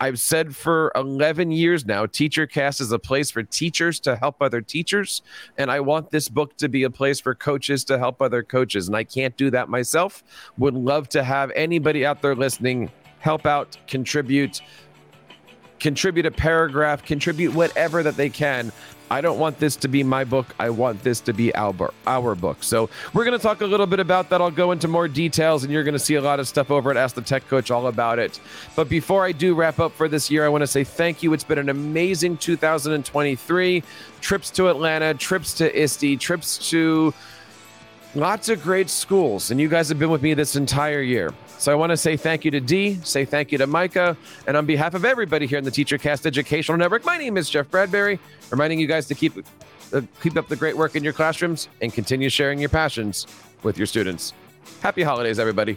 I've said for eleven years now, TeacherCast is a place for teachers to help other teachers. And I want this book to be a place for coaches to help other coaches. And I can't do that myself. Would love to have anybody out there listening, help out, contribute, contribute a paragraph, contribute whatever that they can. I don't want this to be my book. I want this to be our, our book. So we're going to talk a little bit about that. I'll go into more details, and you're going to see a lot of stuff over at Ask the Tech Coach all about it. But before I do wrap up for this year, I want to say thank you. It's been an amazing two thousand twenty-three. Trips to Atlanta, trips to I S T E, trips to lots of great schools. And you guys have been with me this entire year. So I want to say thank you to Dee, say thank you to Micah, and on behalf of everybody here in the TeacherCast Educational Network, my name is Jeff Bradbury, reminding you guys to keep uh, keep up the great work in your classrooms and continue sharing your passions with your students. Happy holidays, everybody.